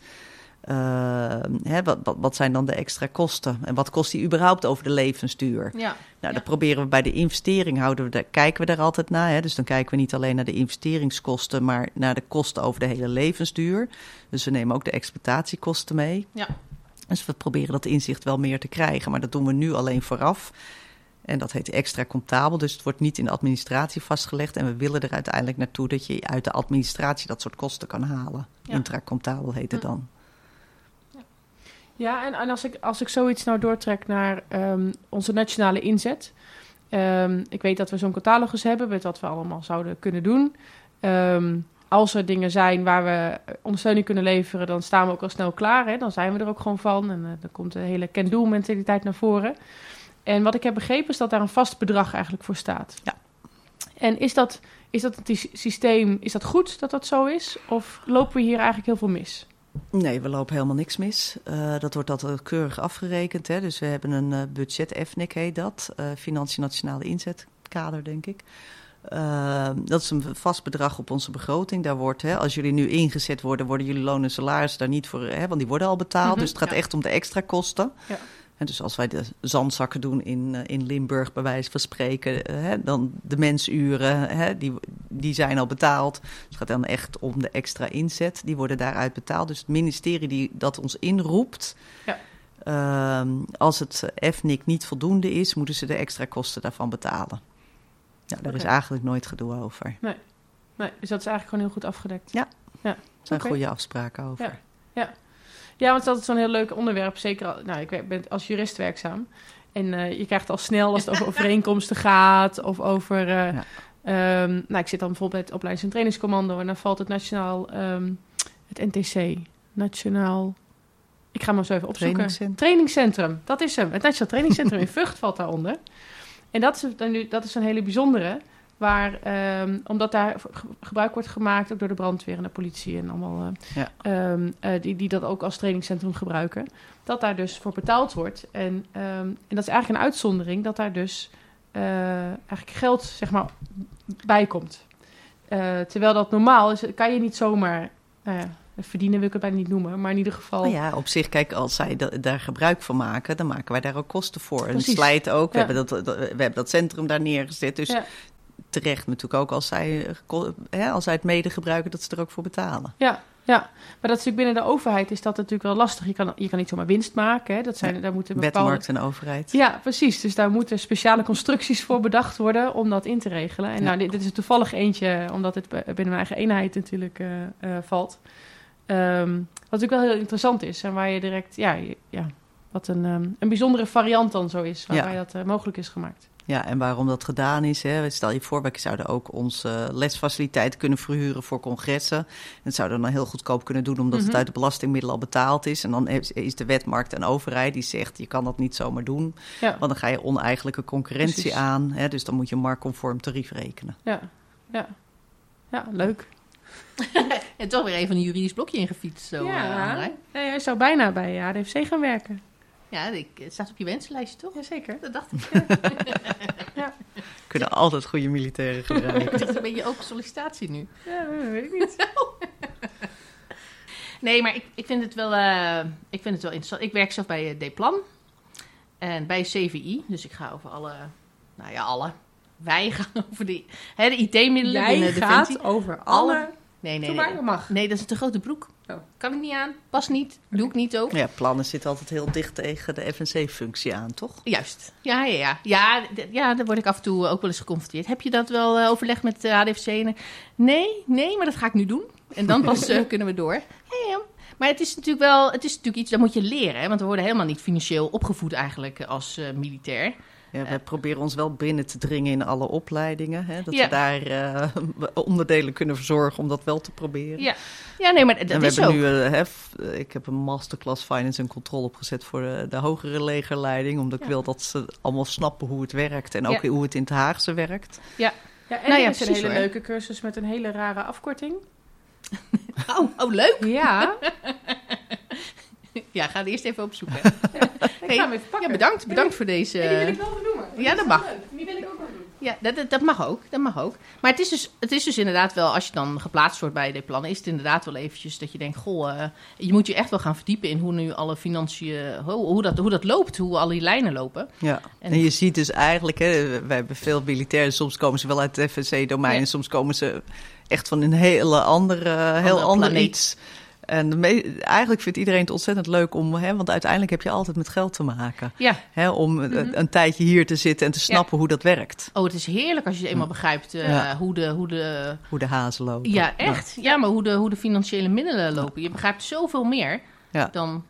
Wat zijn dan de extra kosten? En wat kost die überhaupt over de levensduur? Ja. Dat proberen we bij de investering, kijken we daar altijd naar. Hè? Dus dan kijken we niet alleen naar de investeringskosten, maar naar de kosten over de hele levensduur. Dus we nemen ook de exploitatiekosten mee. Ja. Dus we proberen dat inzicht wel meer te krijgen, maar dat doen we nu alleen vooraf. En dat heet extra comptabel, dus het wordt niet in de administratie vastgelegd. En we willen er uiteindelijk naartoe dat je uit de administratie dat soort kosten kan halen. Ja. Intracomptabel heet het dan. Ja, en als ik zoiets nou doortrek naar onze nationale inzet. Ik weet dat we zo'n catalogus hebben met wat we allemaal zouden kunnen doen. Als er dingen zijn waar we ondersteuning kunnen leveren, dan staan we ook al snel klaar. Hè? Dan zijn we er ook gewoon van en dan komt de hele can-do-mentaliteit naar voren. En wat ik heb begrepen is dat daar een vast bedrag eigenlijk voor staat. Ja. En is dat het systeem, is dat goed dat dat zo is? Of lopen we hier eigenlijk heel veel mis? Nee, we lopen helemaal niks mis. Dat wordt altijd keurig afgerekend. Hè? Dus we hebben een budget, FNIC heet dat. Financiën Nationale Inzet kader, denk ik. Dat is een vast bedrag op onze begroting. Daar wordt, hè, als jullie nu ingezet worden, worden jullie loon en salaris daar niet voor... Hè, want die worden al betaald, dus het gaat echt om de extra kosten. Ja. En dus als wij de zandzakken doen in Limburg, bij wijze van spreken... dan de mensuren, die zijn al betaald. Dus het gaat dan echt om de extra inzet. Die worden daaruit betaald. Dus het ministerie dat ons inroept... Ja. Als het FNIC niet voldoende is, moeten ze de extra kosten daarvan betalen. Nou, daar is eigenlijk nooit gedoe over. Nee, dus dat is eigenlijk gewoon heel goed afgedekt. Ja. Er zijn goede afspraken over. Ja. Ja, want dat is zo'n heel leuk onderwerp. Zeker ik ben als jurist werkzaam. En je krijgt al snel als het over overeenkomsten gaat. Of over... ik zit dan bijvoorbeeld bij het Leidings- en Trainingscommando. En dan valt het nationaal... het NTC. Nationaal... Ik ga maar zo even opzoeken. Trainingscentrum. Dat is hem. Het Nationaal Trainingscentrum in Vught valt daaronder. En dat is een hele bijzondere... Waar, omdat daar gebruik wordt gemaakt... ook door de brandweer en de politie en allemaal... die dat ook als trainingscentrum gebruiken... dat daar dus voor betaald wordt. En dat is eigenlijk een uitzondering... dat daar dus eigenlijk geld zeg maar bij komt. Terwijl dat normaal is, kan je niet zomaar... verdienen wil ik het bijna niet noemen, maar in ieder geval... Oh ja, op zich, kijk, als zij daar gebruik van maken... dan maken wij daar ook kosten voor. Precies. En slijt ook, ja. we hebben dat centrum daar neergezet. Dus ja. Terecht natuurlijk ook als zij het mede gebruiken... dat ze er ook voor betalen. Ja, ja. Maar dat is natuurlijk binnen de overheid is dat natuurlijk wel lastig. Je kan niet zomaar winst maken. Hè. Dat zijn, ja, daar moeten bepaalde... Wetmarkt en overheid. Ja, precies. Dus daar moeten speciale constructies voor bedacht worden... om dat in te regelen. En ja. Nou, dit is toevallig eentje, omdat het binnen mijn eigen eenheid natuurlijk valt... Wat natuurlijk wel heel interessant is en waar je direct, wat een bijzondere variant dan zo is, waarbij dat mogelijk is gemaakt. Ja, en waarom dat gedaan is, hè? Stel je voor, wij zouden ook onze lesfaciliteiten kunnen verhuren voor congressen. En dat zouden we dan heel goedkoop kunnen doen, omdat het uit de belastingmiddelen al betaald is. En dan is de wetmarkt en overheid die zegt, je kan dat niet zomaar doen. Ja. Want dan ga je oneigenlijke concurrentie aan, hè? Dus dan moet je marktconform tarief rekenen. Ja, leuk. En toch weer even een juridisch blokje ingefietst. Zo, nee, hij zou bijna bij HDFC gaan werken. Ja, het staat op je wensenlijstje, toch? Jazeker. Dat dacht ik. Ja. Kunnen altijd goede militairen gebruiken. Dat is een beetje ook sollicitatie nu. Ja, dat weet ik niet. Nee, maar ik vind het wel interessant. Ik werk zelf bij D-Plan en bij CVI. Dus ik ga over alle... Wij gaan over de IT-middelen binnen Defensie. Jij gaat over alle... Nee. Maar dat mag. Nee, dat is een te grote broek. Oh. Kan ik niet aan, past niet, doe ik niet ook. Ja, plannen zitten altijd heel dicht tegen de FNC-functie aan, toch? Juist. Ja. Ja, daar word ik af en toe ook wel eens geconfronteerd. Heb je dat wel overlegd met de HDFC? Nee, maar dat ga ik nu doen. En dan pas kunnen we door. Hey, maar het is natuurlijk iets, dat moet je leren. Hè? Want we worden helemaal niet financieel opgevoed eigenlijk als militair. Ja, wij proberen ons wel binnen te dringen in alle opleidingen. Hè? Dat we daar onderdelen kunnen verzorgen om dat wel te proberen. Ja nee, maar dat is ook. Ik heb een masterclass Finance en Control opgezet voor de hogere legerleiding. Omdat ik wil dat ze allemaal snappen hoe het werkt. En ook hoe het in het Haagse werkt. Ja en het is een hele leuke cursus met een hele rare afkorting. oh, leuk! Ja. Ja, ga het eerst even opzoeken. Ik ga hem even pakken. Ja, bedankt voor deze... Ja, die wil ik wel benoemen. Ja, dat mag. Leuk. Die wil ik ook wel doen. Ja, dat mag ook. Maar het is dus inderdaad wel, als je dan geplaatst wordt bij de plannen, is het inderdaad wel eventjes dat je denkt, goh, je moet je echt wel gaan verdiepen in hoe nu alle financiën, hoe dat loopt, hoe al die lijnen lopen. Ja, en je ziet dus eigenlijk, hè, wij hebben veel militairen, soms komen ze wel uit het FNC-domein en soms komen ze echt van een heel ander iets. En eigenlijk vindt iedereen het ontzettend leuk om... Hè, want uiteindelijk heb je altijd met geld te maken. Ja. Hè, om een tijdje hier te zitten en te snappen hoe dat werkt. Oh, het is heerlijk als je eenmaal begrijpt hoe de hazen lopen. Ja, echt. Ja, maar hoe de financiële middelen lopen. Je begrijpt zoveel meer dan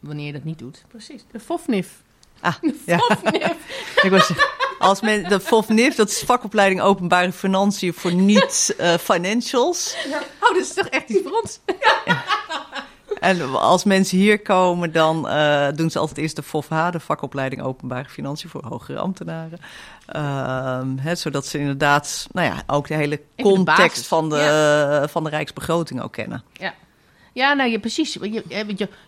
wanneer je dat niet doet. Precies. De FOFNIF. Ah, de FOFNIF. Ik was... Als men de FOFNIF, dat is vakopleiding openbare financiën voor niet-financials. Ja. Oh, dat is toch echt iets voor ons? Ja. En als mensen hier komen, dan doen ze altijd eerst de FOF-H, de vakopleiding openbare financiën voor hogere ambtenaren. Zodat ze inderdaad ook de hele context van de Rijksbegroting ook kennen. Ja. Ja, nou precies.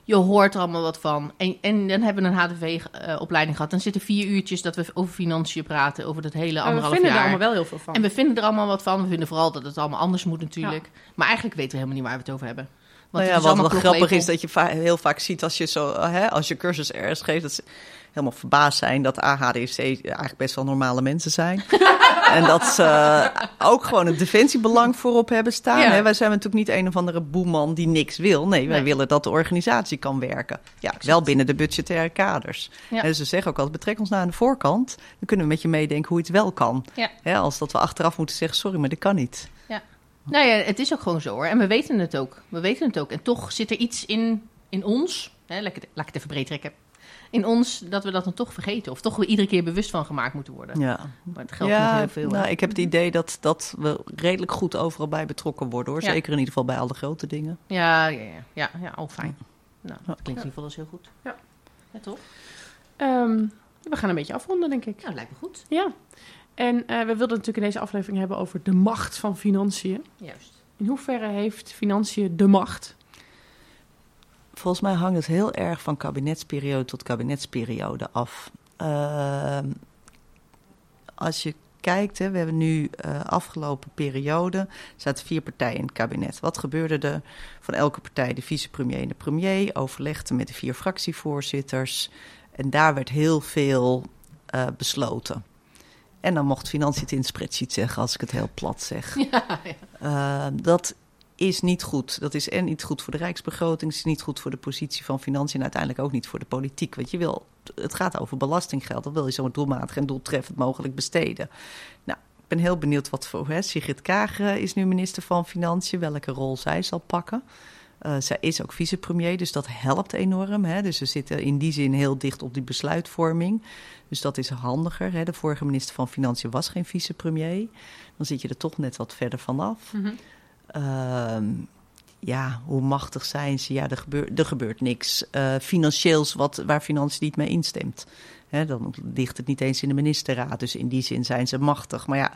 Je hoort er allemaal wat van. En dan hebben we een HDV-opleiding gehad. Dan zitten 4 uurtjes dat we over financiën praten, over dat hele anderhalf jaar. We vinden er allemaal wel heel veel van. En we vinden er allemaal wat van. We vinden vooral dat het allemaal anders moet natuurlijk. Ja. Maar eigenlijk weten we helemaal niet waar we het over hebben. Want wat wel grappig is dat je heel vaak ziet als je als je cursus ergens geeft, dat ze helemaal verbaasd zijn dat AHDC eigenlijk best wel normale mensen zijn. En dat ze ook gewoon het defensiebelang voorop hebben staan. Ja. Hè? Wij zijn natuurlijk niet een of andere boeman die niks wil. Nee, wij willen dat de organisatie kan werken. Ja, wel binnen de budgettaire kaders. Ja. En ze zeggen ook altijd, betrek ons naar de voorkant. Dan kunnen we met je meedenken hoe het wel kan. Ja. Hè? Als dat we achteraf moeten zeggen, sorry, maar dat kan niet. Ja. Nou ja, het is ook gewoon zo hoor. En we weten het ook. En toch zit er iets in ons, hè? Laat ik het even breed trekken. In ons, dat we dat dan toch vergeten. Of toch we iedere keer bewust van gemaakt moeten worden. Ja. Maar het geldt nog heel veel. Nou, ik heb het idee dat we redelijk goed overal bij betrokken worden, hoor. Ja. Zeker in ieder geval bij alle grote dingen. Ja, al fijn. Nou, dat klinkt in ieder geval dus heel goed. Ja, toch? We gaan een beetje afronden, denk ik. Nou, lijkt me goed. Ja. En we wilden natuurlijk in deze aflevering hebben over de macht van financiën. Juist. In hoeverre heeft financiën de macht? Volgens mij hangt het heel erg van kabinetsperiode tot kabinetsperiode af. Als je kijkt, hè, we hebben nu afgelopen periode, zaten 4 partijen in het kabinet. Wat gebeurde er? Van elke partij de vicepremier en de premier overlegden met de 4 fractievoorzitters. En daar werd heel veel besloten. En dan mocht Financiën het in het spreadsheet zeggen, als ik het heel plat zeg. Ja, ja. Dat is niet goed. Dat is en niet goed voor de rijksbegroting, is niet goed voor de positie van Financiën en uiteindelijk ook niet voor de politiek. Want je wil, het gaat over belastinggeld, dat wil je zo doelmatig en doeltreffend mogelijk besteden. Nou, ik ben heel benieuwd wat voor... Sigrid Kaag is nu minister van Financiën, welke rol zij zal pakken. Zij is ook vicepremier, dus dat helpt enorm. Hè? Dus ze zitten in die zin heel dicht op die besluitvorming. Dus dat is handiger. Hè? De vorige minister van Financiën was geen vicepremier. Dan zit je er toch net wat verder vanaf. Mm-hmm. Ja, hoe machtig zijn ze? Ja, er gebeurt niks financieels waar Financiën niet mee instemt. Hè? Dan ligt het niet eens in de ministerraad. Dus in die zin zijn ze machtig. Maar ja,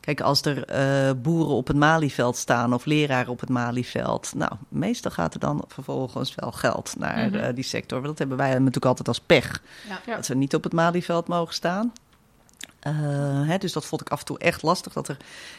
kijk, als er boeren op het Malieveld staan of leraren op het Malieveld, nou, meestal gaat er dan vervolgens wel geld naar die sector. Dat hebben wij natuurlijk altijd als pech. Ja, ja. Dat ze niet op het Malieveld mogen staan. Dus dat vond ik af en toe echt lastig. Dat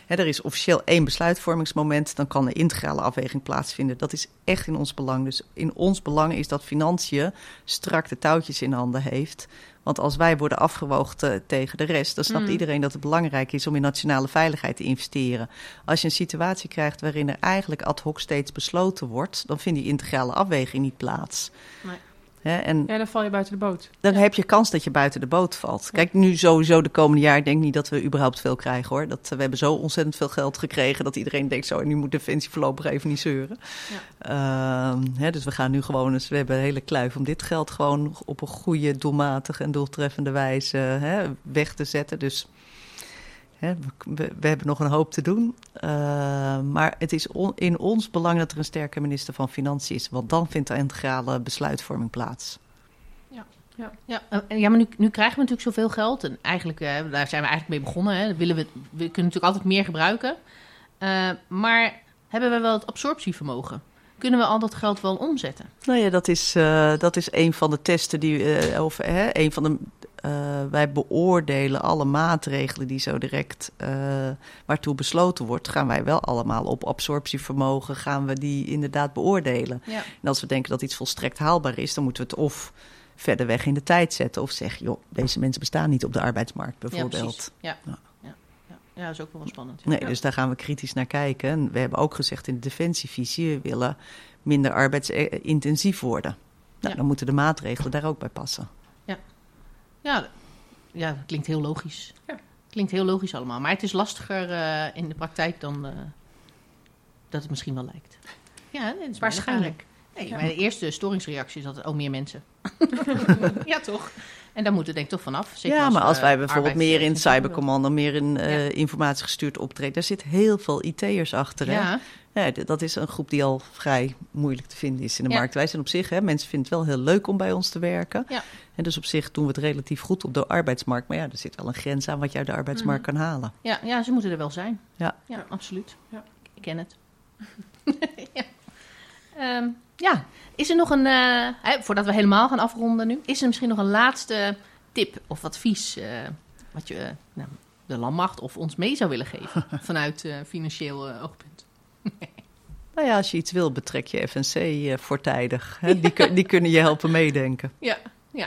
er is officieel 1 besluitvormingsmoment, dan kan de integrale afweging plaatsvinden. Dat is echt in ons belang. Dus in ons belang is dat Financiën strak de touwtjes in handen heeft. Want als wij worden afgewoogd tegen de rest, dan snapt iedereen dat het belangrijk is om in nationale veiligheid te investeren. Als je een situatie krijgt waarin er eigenlijk ad hoc steeds besloten wordt, dan vindt die integrale afweging niet plaats. Nee. Ja, dan val je buiten de boot. Dan heb je kans dat je buiten de boot valt. Kijk, nu sowieso de komende jaar, denk ik niet dat we überhaupt veel krijgen, hoor. We hebben zo ontzettend veel geld gekregen dat iedereen denkt zo, en nu moet Defensie voorlopig even niet zeuren. Ja. Dus we gaan nu gewoon eens, we hebben een hele kluif om dit geld gewoon op een goede, doelmatige en doeltreffende wijze weg te zetten. Dus we hebben nog een hoop te doen. Maar het is in ons belang dat er een sterke minister van Financiën is. Want dan vindt de integrale besluitvorming plaats. Ja, maar nu krijgen we natuurlijk zoveel geld. En eigenlijk, daar zijn we eigenlijk mee begonnen. Hè. We kunnen natuurlijk altijd meer gebruiken. Maar hebben we wel het absorptievermogen? Kunnen we al dat geld wel omzetten? Nou ja, dat is een van de testen die... een van de... wij beoordelen alle maatregelen die zo direct waartoe besloten wordt. Gaan wij wel allemaal op absorptievermogen, gaan we die inderdaad beoordelen. Ja. En als we denken dat iets volstrekt haalbaar is, dan moeten we het of verder weg in de tijd zetten. Of zeggen, joh, deze mensen bestaan niet op de arbeidsmarkt bijvoorbeeld. Ja, precies. Ja, dat is ook wel spannend. Ja. Nee, dus daar gaan we kritisch naar kijken. En we hebben ook gezegd in de Defensievisie, we willen minder arbeidsintensief worden. Nou, dan moeten de maatregelen daar ook bij passen. Ja, dat klinkt heel logisch. Ja. Klinkt heel logisch allemaal. Maar het is lastiger in de praktijk dan dat het misschien wel lijkt. Ja, dat is waarschijnlijk. Nee, maar de eerste storingsreactie is altijd meer mensen. Ja, toch? En daar moeten we denk ik toch vanaf. Zeker maar als wij bijvoorbeeld meer in cybercommando, meer in informatie gestuurd optreden, daar zit heel veel IT'ers achter. Hè? Ja. Ja, dat is een groep die al vrij moeilijk te vinden is in de markt. Wij zijn op zich, mensen vinden het wel heel leuk om bij ons te werken. Ja. En dus op zich doen we het relatief goed op de arbeidsmarkt. Maar ja, er zit wel een grens aan wat je uit de arbeidsmarkt kan halen. Ja, ze moeten er wel zijn. Ja, absoluut. Ja. Ik ken het. Is er nog een... voordat we helemaal gaan afronden nu, is er misschien nog een laatste tip of advies wat je de landmacht of ons mee zou willen geven vanuit financieel oogpunt? Nou ja, als je iets wil, betrek je FNC voortijdig. Hè? Die kunnen je helpen meedenken. Ja,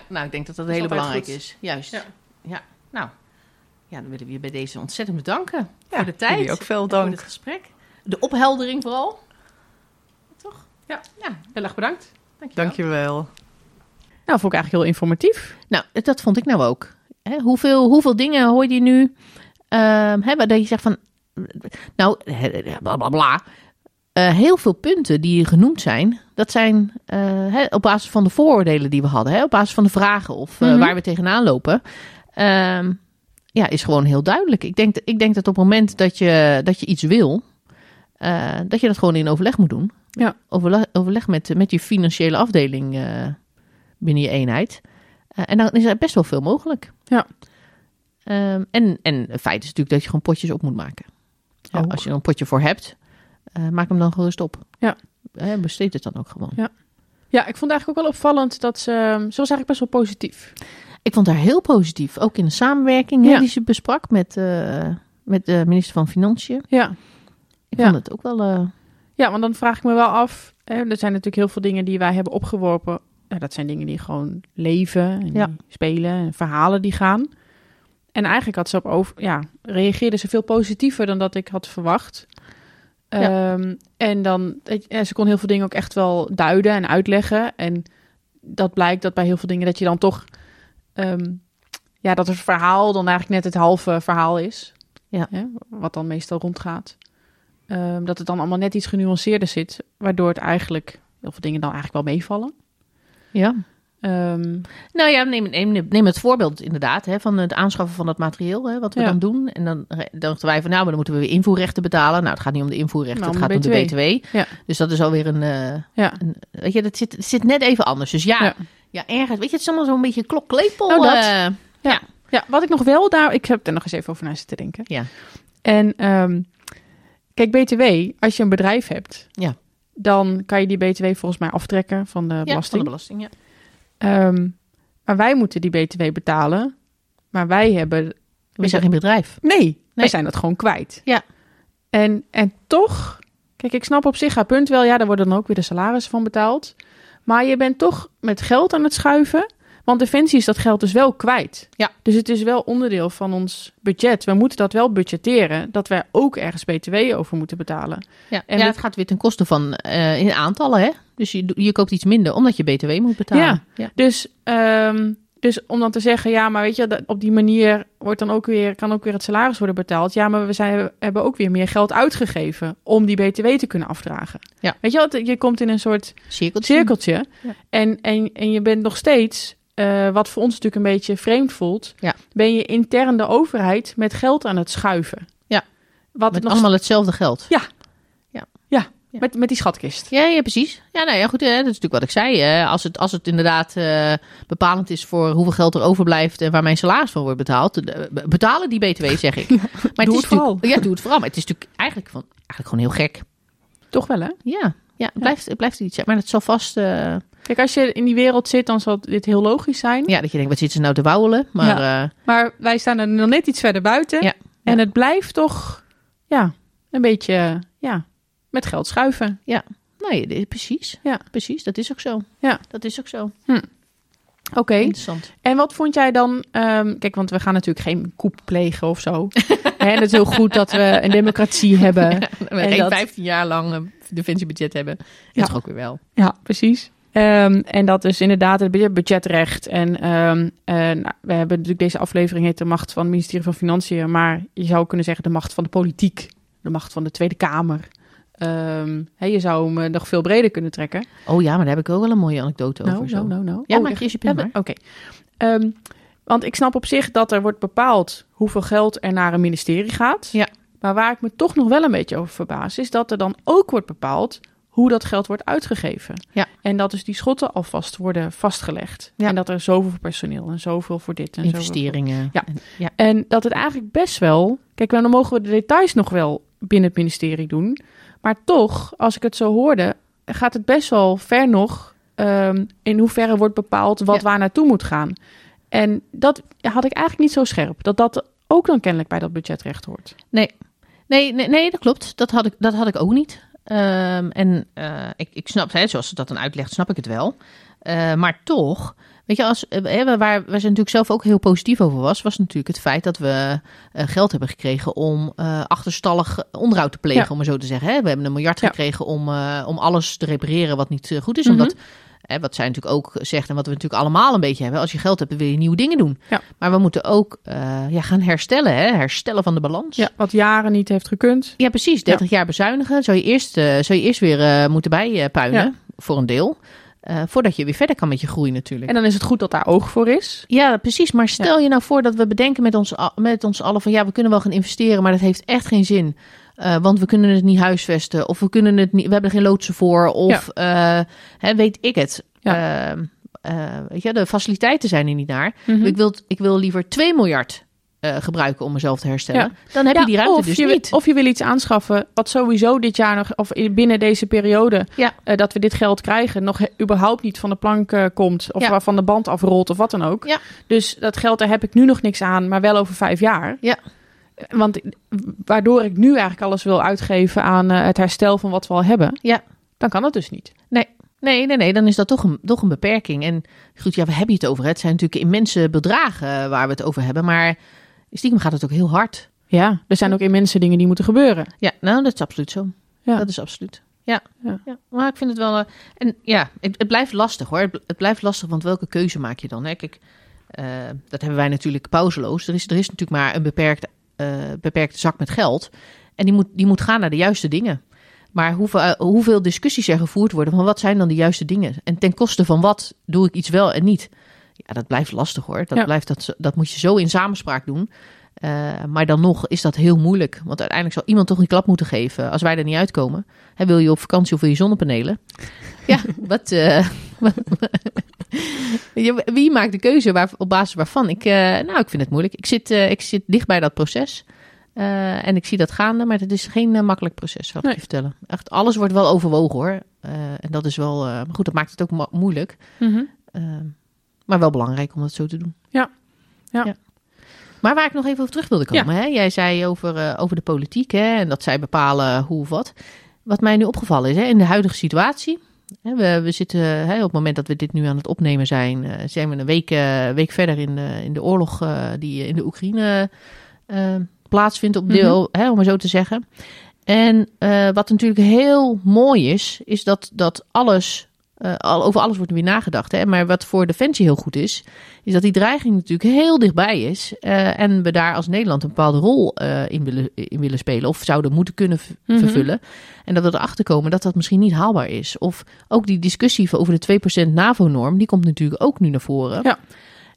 nou, ik denk dat dat heel belangrijk is. Juist. Ja. Nou, dan willen we je bij deze ontzettend bedanken voor de tijd. Jullie ook veel dank. Voor het gesprek. De opheldering vooral. Toch? Ja, heel erg bedankt. Dankjewel. Nou, vond ik eigenlijk heel informatief. Nou, dat vond ik nou ook. Hè? Hoeveel dingen hoor je nu dat je zegt van... Nou, blablabla. Heel veel punten die genoemd zijn, dat zijn op basis van de vooroordelen die we hadden, op basis van de vragen of waar we tegenaan lopen, is gewoon heel duidelijk. Ik denk dat op het moment dat je iets wil, dat je dat gewoon in overleg moet doen. Ja. Overleg met je financiële afdeling binnen je eenheid. En dan is er best wel veel mogelijk. Ja. En het feit is natuurlijk dat je gewoon potjes op moet maken. Ja, als je er een potje voor hebt, maak hem dan gerust op. Ja. Besteed het dan ook gewoon. Ja, ik vond eigenlijk ook wel opvallend dat ze was eigenlijk best wel positief. Ik vond haar heel positief. Ook in de samenwerking die ze besprak met de minister van Financiën. Ja. Ik vond het ook wel... Ja, want dan vraag ik me wel af. Hè, er zijn natuurlijk heel veel dingen die wij hebben opgeworpen. Ja, dat zijn dingen die gewoon leven en die spelen en verhalen die gaan. En eigenlijk had ze reageerde ze veel positiever dan dat ik had verwacht. Ja. En dan, ze kon heel veel dingen ook echt wel duiden en uitleggen. En dat blijkt dat bij heel veel dingen dat je dan toch... dat het verhaal dan eigenlijk net het halve verhaal is. Ja. Hè, wat dan meestal rondgaat. Dat het dan allemaal net iets genuanceerder zit. Waardoor het eigenlijk heel veel dingen dan eigenlijk wel meevallen. Ja. Neem het voorbeeld inderdaad van het aanschaffen van dat materieel, wat we dan doen. En dan dachten wij van, maar dan moeten we weer invoerrechten betalen. Nou, het gaat niet om de invoerrechten, het gaat om de BTW. Ja. Dus dat is alweer het zit net even anders. Dus ergens, weet je, het is allemaal zo'n beetje klokklepel. Oh, dat. Ja, wat ik nog wel ik heb er nog eens even over na zitten denken. Ja. En kijk, BTW, als je een bedrijf hebt, dan kan je die BTW volgens mij aftrekken van de belasting. Ja, van de belasting, ja. Maar wij moeten die BTW betalen. Maar wij hebben... We zijn geen bedrijf. Nee, wij zijn dat gewoon kwijt. Ja. En toch... Kijk, ik snap op zich haar punt wel. Ja, daar worden dan ook weer de salarissen van betaald. Maar je bent toch met geld aan het schuiven. Want Defensie is dat geld dus wel kwijt. Ja. Dus het is wel onderdeel van ons budget. We moeten dat wel budgetteren. Dat wij ook ergens BTW over moeten betalen. Ja, en het gaat weer ten koste van in aantallen, hè? Dus je koopt iets minder omdat je BTW moet betalen. Ja, ja. Dus om dan te zeggen, maar weet je, dat op die manier wordt dan ook weer, kan ook weer het salaris worden betaald. Ja, maar we hebben ook weer meer geld uitgegeven om die BTW te kunnen afdragen. Ja. Weet je wat? Je komt in een soort cirkeltje. Ja. En je bent nog steeds... wat voor ons natuurlijk een beetje vreemd voelt... ben je intern de overheid met geld aan het schuiven. Ja, allemaal hetzelfde geld. Ja. Met die schatkist. Ja, precies. Ja, nou ja, goed, dat is natuurlijk wat ik zei. Als het inderdaad bepalend is voor hoeveel geld er overblijft... en waar mijn salaris van wordt betaald... betalen die BTW, zeg ik. Maar doe het vooral. Maar het is natuurlijk eigenlijk gewoon heel gek. Toch wel, hè? Ja, het blijft iets. Maar dat zal vast... Kijk, als je in die wereld zit, dan zal dit heel logisch zijn. Ja, dat je denkt, wat zitten ze nou te wauwelen? Maar, maar wij staan er nog net iets verder buiten. Ja. En het blijft toch een beetje met geld schuiven. Ja, nee, precies. Ja. Precies, dat is ook zo. Ja, dat is ook zo. Oké. Interessant. En wat vond jij dan... kijk, want we gaan natuurlijk geen koep plegen of zo. En het is heel goed dat we een democratie hebben. Ja, en dat... 15 jaar lang defensiebudget hebben. Dat is toch ook weer wel. Ja, precies. En dat is inderdaad het budgetrecht. En we hebben natuurlijk deze aflevering heet de macht van het ministerie van Financiën. Maar je zou kunnen zeggen de macht van de politiek. De macht van de Tweede Kamer. Je zou hem nog veel breder kunnen trekken. Oh ja, maar daar heb ik ook wel een mooie anekdote over. No. Ja, maar kies je pin maar. Oké. Want ik snap op zich dat er wordt bepaald hoeveel geld er naar een ministerie gaat. Ja. Maar waar ik me toch nog wel een beetje over verbaas... is dat er dan ook wordt bepaald... hoe dat geld wordt uitgegeven. Ja. En dat dus die schotten alvast worden vastgelegd. Ja. En dat er zoveel voor personeel en zoveel voor dit. En investeringen. Zoveel voor... Ja. En dat het eigenlijk best wel... Kijk, dan mogen we de details nog wel binnen het ministerie doen. Maar toch, als ik het zo hoorde... gaat het best wel ver nog... in hoeverre wordt bepaald wat waar naartoe moet gaan. En dat had ik eigenlijk niet zo scherp. Dat ook dan kennelijk bij dat budgetrecht hoort. Nee, dat klopt. Dat had ik ook niet... Ik snap, zoals ze dat dan uitlegt, snap ik het wel. Maar toch, weet je, waar ze natuurlijk zelf ook heel positief over was natuurlijk het feit dat we geld hebben gekregen om achterstallig onderhoud te plegen, om maar zo te zeggen. Hè? We hebben $1 miljard gekregen om alles te repareren wat niet goed is, omdat... Wat zij natuurlijk ook zegt en wat we natuurlijk allemaal een beetje hebben. Als je geld hebt, dan wil je nieuwe dingen doen. Ja. Maar we moeten ook gaan herstellen. Hè? Herstellen van de balans. Ja, wat jaren niet heeft gekund. Ja, precies. 30 jaar bezuinigen. Zou je eerst weer moeten bijpuinen. Voor een deel. Voordat je weer verder kan met je groei natuurlijk. En dan is het goed dat daar oog voor is. Ja, precies. Maar stel je nou voor dat we bedenken met ons allen van... we kunnen wel gaan investeren, maar dat heeft echt geen zin... want we kunnen het niet huisvesten. Of we hebben er geen loodsen voor. Of weet ik het. Ja. De faciliteiten zijn er niet naar. Mm-hmm. Ik wil liever $2 miljard gebruiken om mezelf te herstellen. Ja. Dan heb je die ruimte dus niet. Of je wil iets aanschaffen wat sowieso dit jaar nog, of binnen deze periode, dat we dit geld krijgen, nog überhaupt niet van de plank komt. Of waarvan de band afrolt of wat dan ook. Ja. Dus dat geld, daar heb ik nu nog niks aan, maar wel over 5 jaar. Ja. Want waardoor ik nu eigenlijk alles wil uitgeven aan het herstel van wat we al hebben. Ja. Dan kan dat dus niet. Nee, dan is dat toch een beperking. En goed, ja, we hebben het over. Het zijn natuurlijk immense bedragen waar we het over hebben. Maar stiekem gaat het ook heel hard. Ja, er zijn ook immense dingen die moeten gebeuren. Ja, nou, dat is absoluut zo. Ja. Dat is absoluut. Ja. Maar ik vind het wel... en ja, het blijft lastig hoor. Het blijft lastig, want welke keuze maak je dan? Hè? Kijk, dat hebben wij natuurlijk pauzeloos. Er is natuurlijk maar een beperkte zak met geld. En die moet gaan naar de juiste dingen. Maar hoeveel discussies er gevoerd worden van wat zijn dan de juiste dingen? En ten koste van wat doe ik iets wel en niet? Ja, dat blijft lastig hoor. Dat moet je zo in samenspraak doen. Maar dan nog is dat heel moeilijk. Want uiteindelijk zal iemand toch een klap moeten geven als wij er niet uitkomen. Hè, wil je op vakantie of wil je zonnepanelen? Ja, wat... Wie maakt de keuze op basis waarvan? Ik vind het moeilijk. Ik zit dicht bij dat proces. En ik zie dat gaande, maar het is geen makkelijk proces, zal ik je vertellen. Echt, alles wordt wel overwogen hoor. En dat is wel... maar goed, dat maakt het ook moeilijk. Mm-hmm. Maar wel belangrijk om dat zo te doen. Ja. Maar waar ik nog even over terug wilde komen. Ja. Hè? Jij zei over de politiek hè, en dat zij bepalen hoe of wat. Wat mij nu opgevallen is, hè, in de huidige situatie... We zitten, hè, op het moment dat we dit nu aan het opnemen zijn... zijn we een week verder in de oorlog die in de Oekraïne plaatsvindt op deel, mm-hmm. hè, om maar zo te zeggen. En wat natuurlijk heel mooi is dat alles, over alles wordt weer nagedacht. Hè? Maar wat voor Defensie heel goed is dat die dreiging natuurlijk heel dichtbij is. En we daar als Nederland een bepaalde rol in willen spelen. Of zouden moeten kunnen vervullen. Mm-hmm. En dat we erachter komen dat misschien niet haalbaar is. Of ook die discussie over de 2% NAVO-norm, die komt natuurlijk ook nu naar voren. Ja.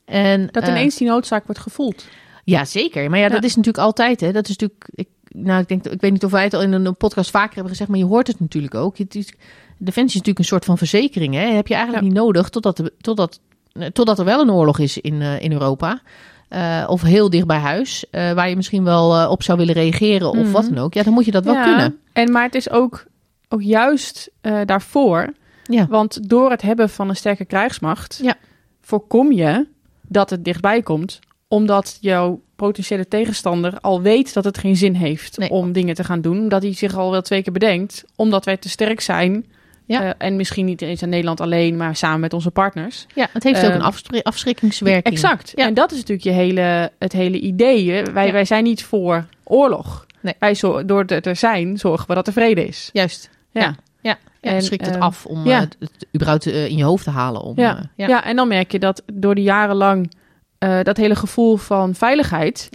En, dat ineens die noodzaak wordt gevoeld. Ja, zeker. Maar ja, dat is natuurlijk altijd. Hè. Dat is natuurlijk. Ik weet niet of wij het al in een podcast vaker hebben gezegd, maar je hoort het natuurlijk ook. Defensie is natuurlijk een soort van verzekering. Hè. Heb je eigenlijk niet nodig totdat er wel een oorlog is in Europa. Of heel dicht bij huis. Waar je misschien wel op zou willen reageren of wat dan ook. Ja, dan moet je dat wel kunnen. Maar het is ook juist daarvoor. Ja. Want door het hebben van een sterke krijgsmacht voorkom je dat het dichtbij komt. Omdat jouw potentiële tegenstander al weet dat het geen zin heeft om dingen te gaan doen. Omdat hij zich al wel 2 keer bedenkt. Omdat wij te sterk zijn. Ja. En misschien niet eens aan Nederland alleen, maar samen met onze partners. Ja, het heeft ook een afschrikkingswerking. Exact. Ja. En dat is natuurlijk het hele idee. Wij zijn niet voor oorlog. Nee. Door het er zijn, zorgen we dat er vrede is. Juist. Ja. Ja, en schrikt het af om het überhaupt in je hoofd te halen. En dan merk je dat door de jarenlang... dat hele gevoel van veiligheid...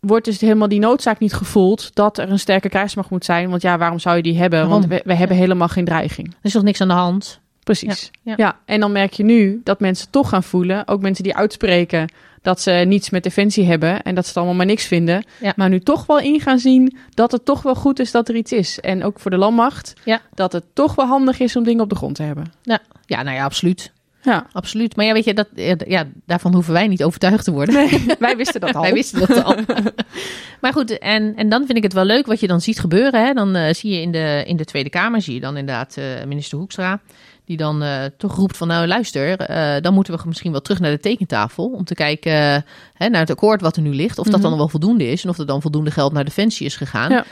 wordt dus helemaal die noodzaak niet gevoeld... dat er een sterke krijgsmacht moet zijn. Want ja, waarom zou je die hebben? Want we hebben helemaal geen dreiging. Er is toch niks aan de hand? Precies. Ja, en dan merk je nu dat mensen toch gaan voelen... ook mensen die uitspreken dat ze niets met Defensie hebben... en dat ze het allemaal maar niks vinden... maar nu toch wel in gaan zien dat het toch wel goed is dat er iets is. En ook voor de landmacht... dat het toch wel handig is om dingen op de grond te hebben. Ja, nou ja, absoluut. Ja, absoluut. Maar ja, weet je, daarvan hoeven wij niet overtuigd te worden. Nee, wij wisten dat al. Maar goed, en dan vind ik het wel leuk wat je dan ziet gebeuren. Hè? Dan zie je in de Tweede Kamer, zie je dan inderdaad minister Hoekstra... die dan toch roept van nou luister, dan moeten we misschien wel terug naar de tekentafel... om te kijken naar het akkoord wat er nu ligt, of dat dan wel voldoende is... en of er dan voldoende geld naar Defensie is gegaan. Ja.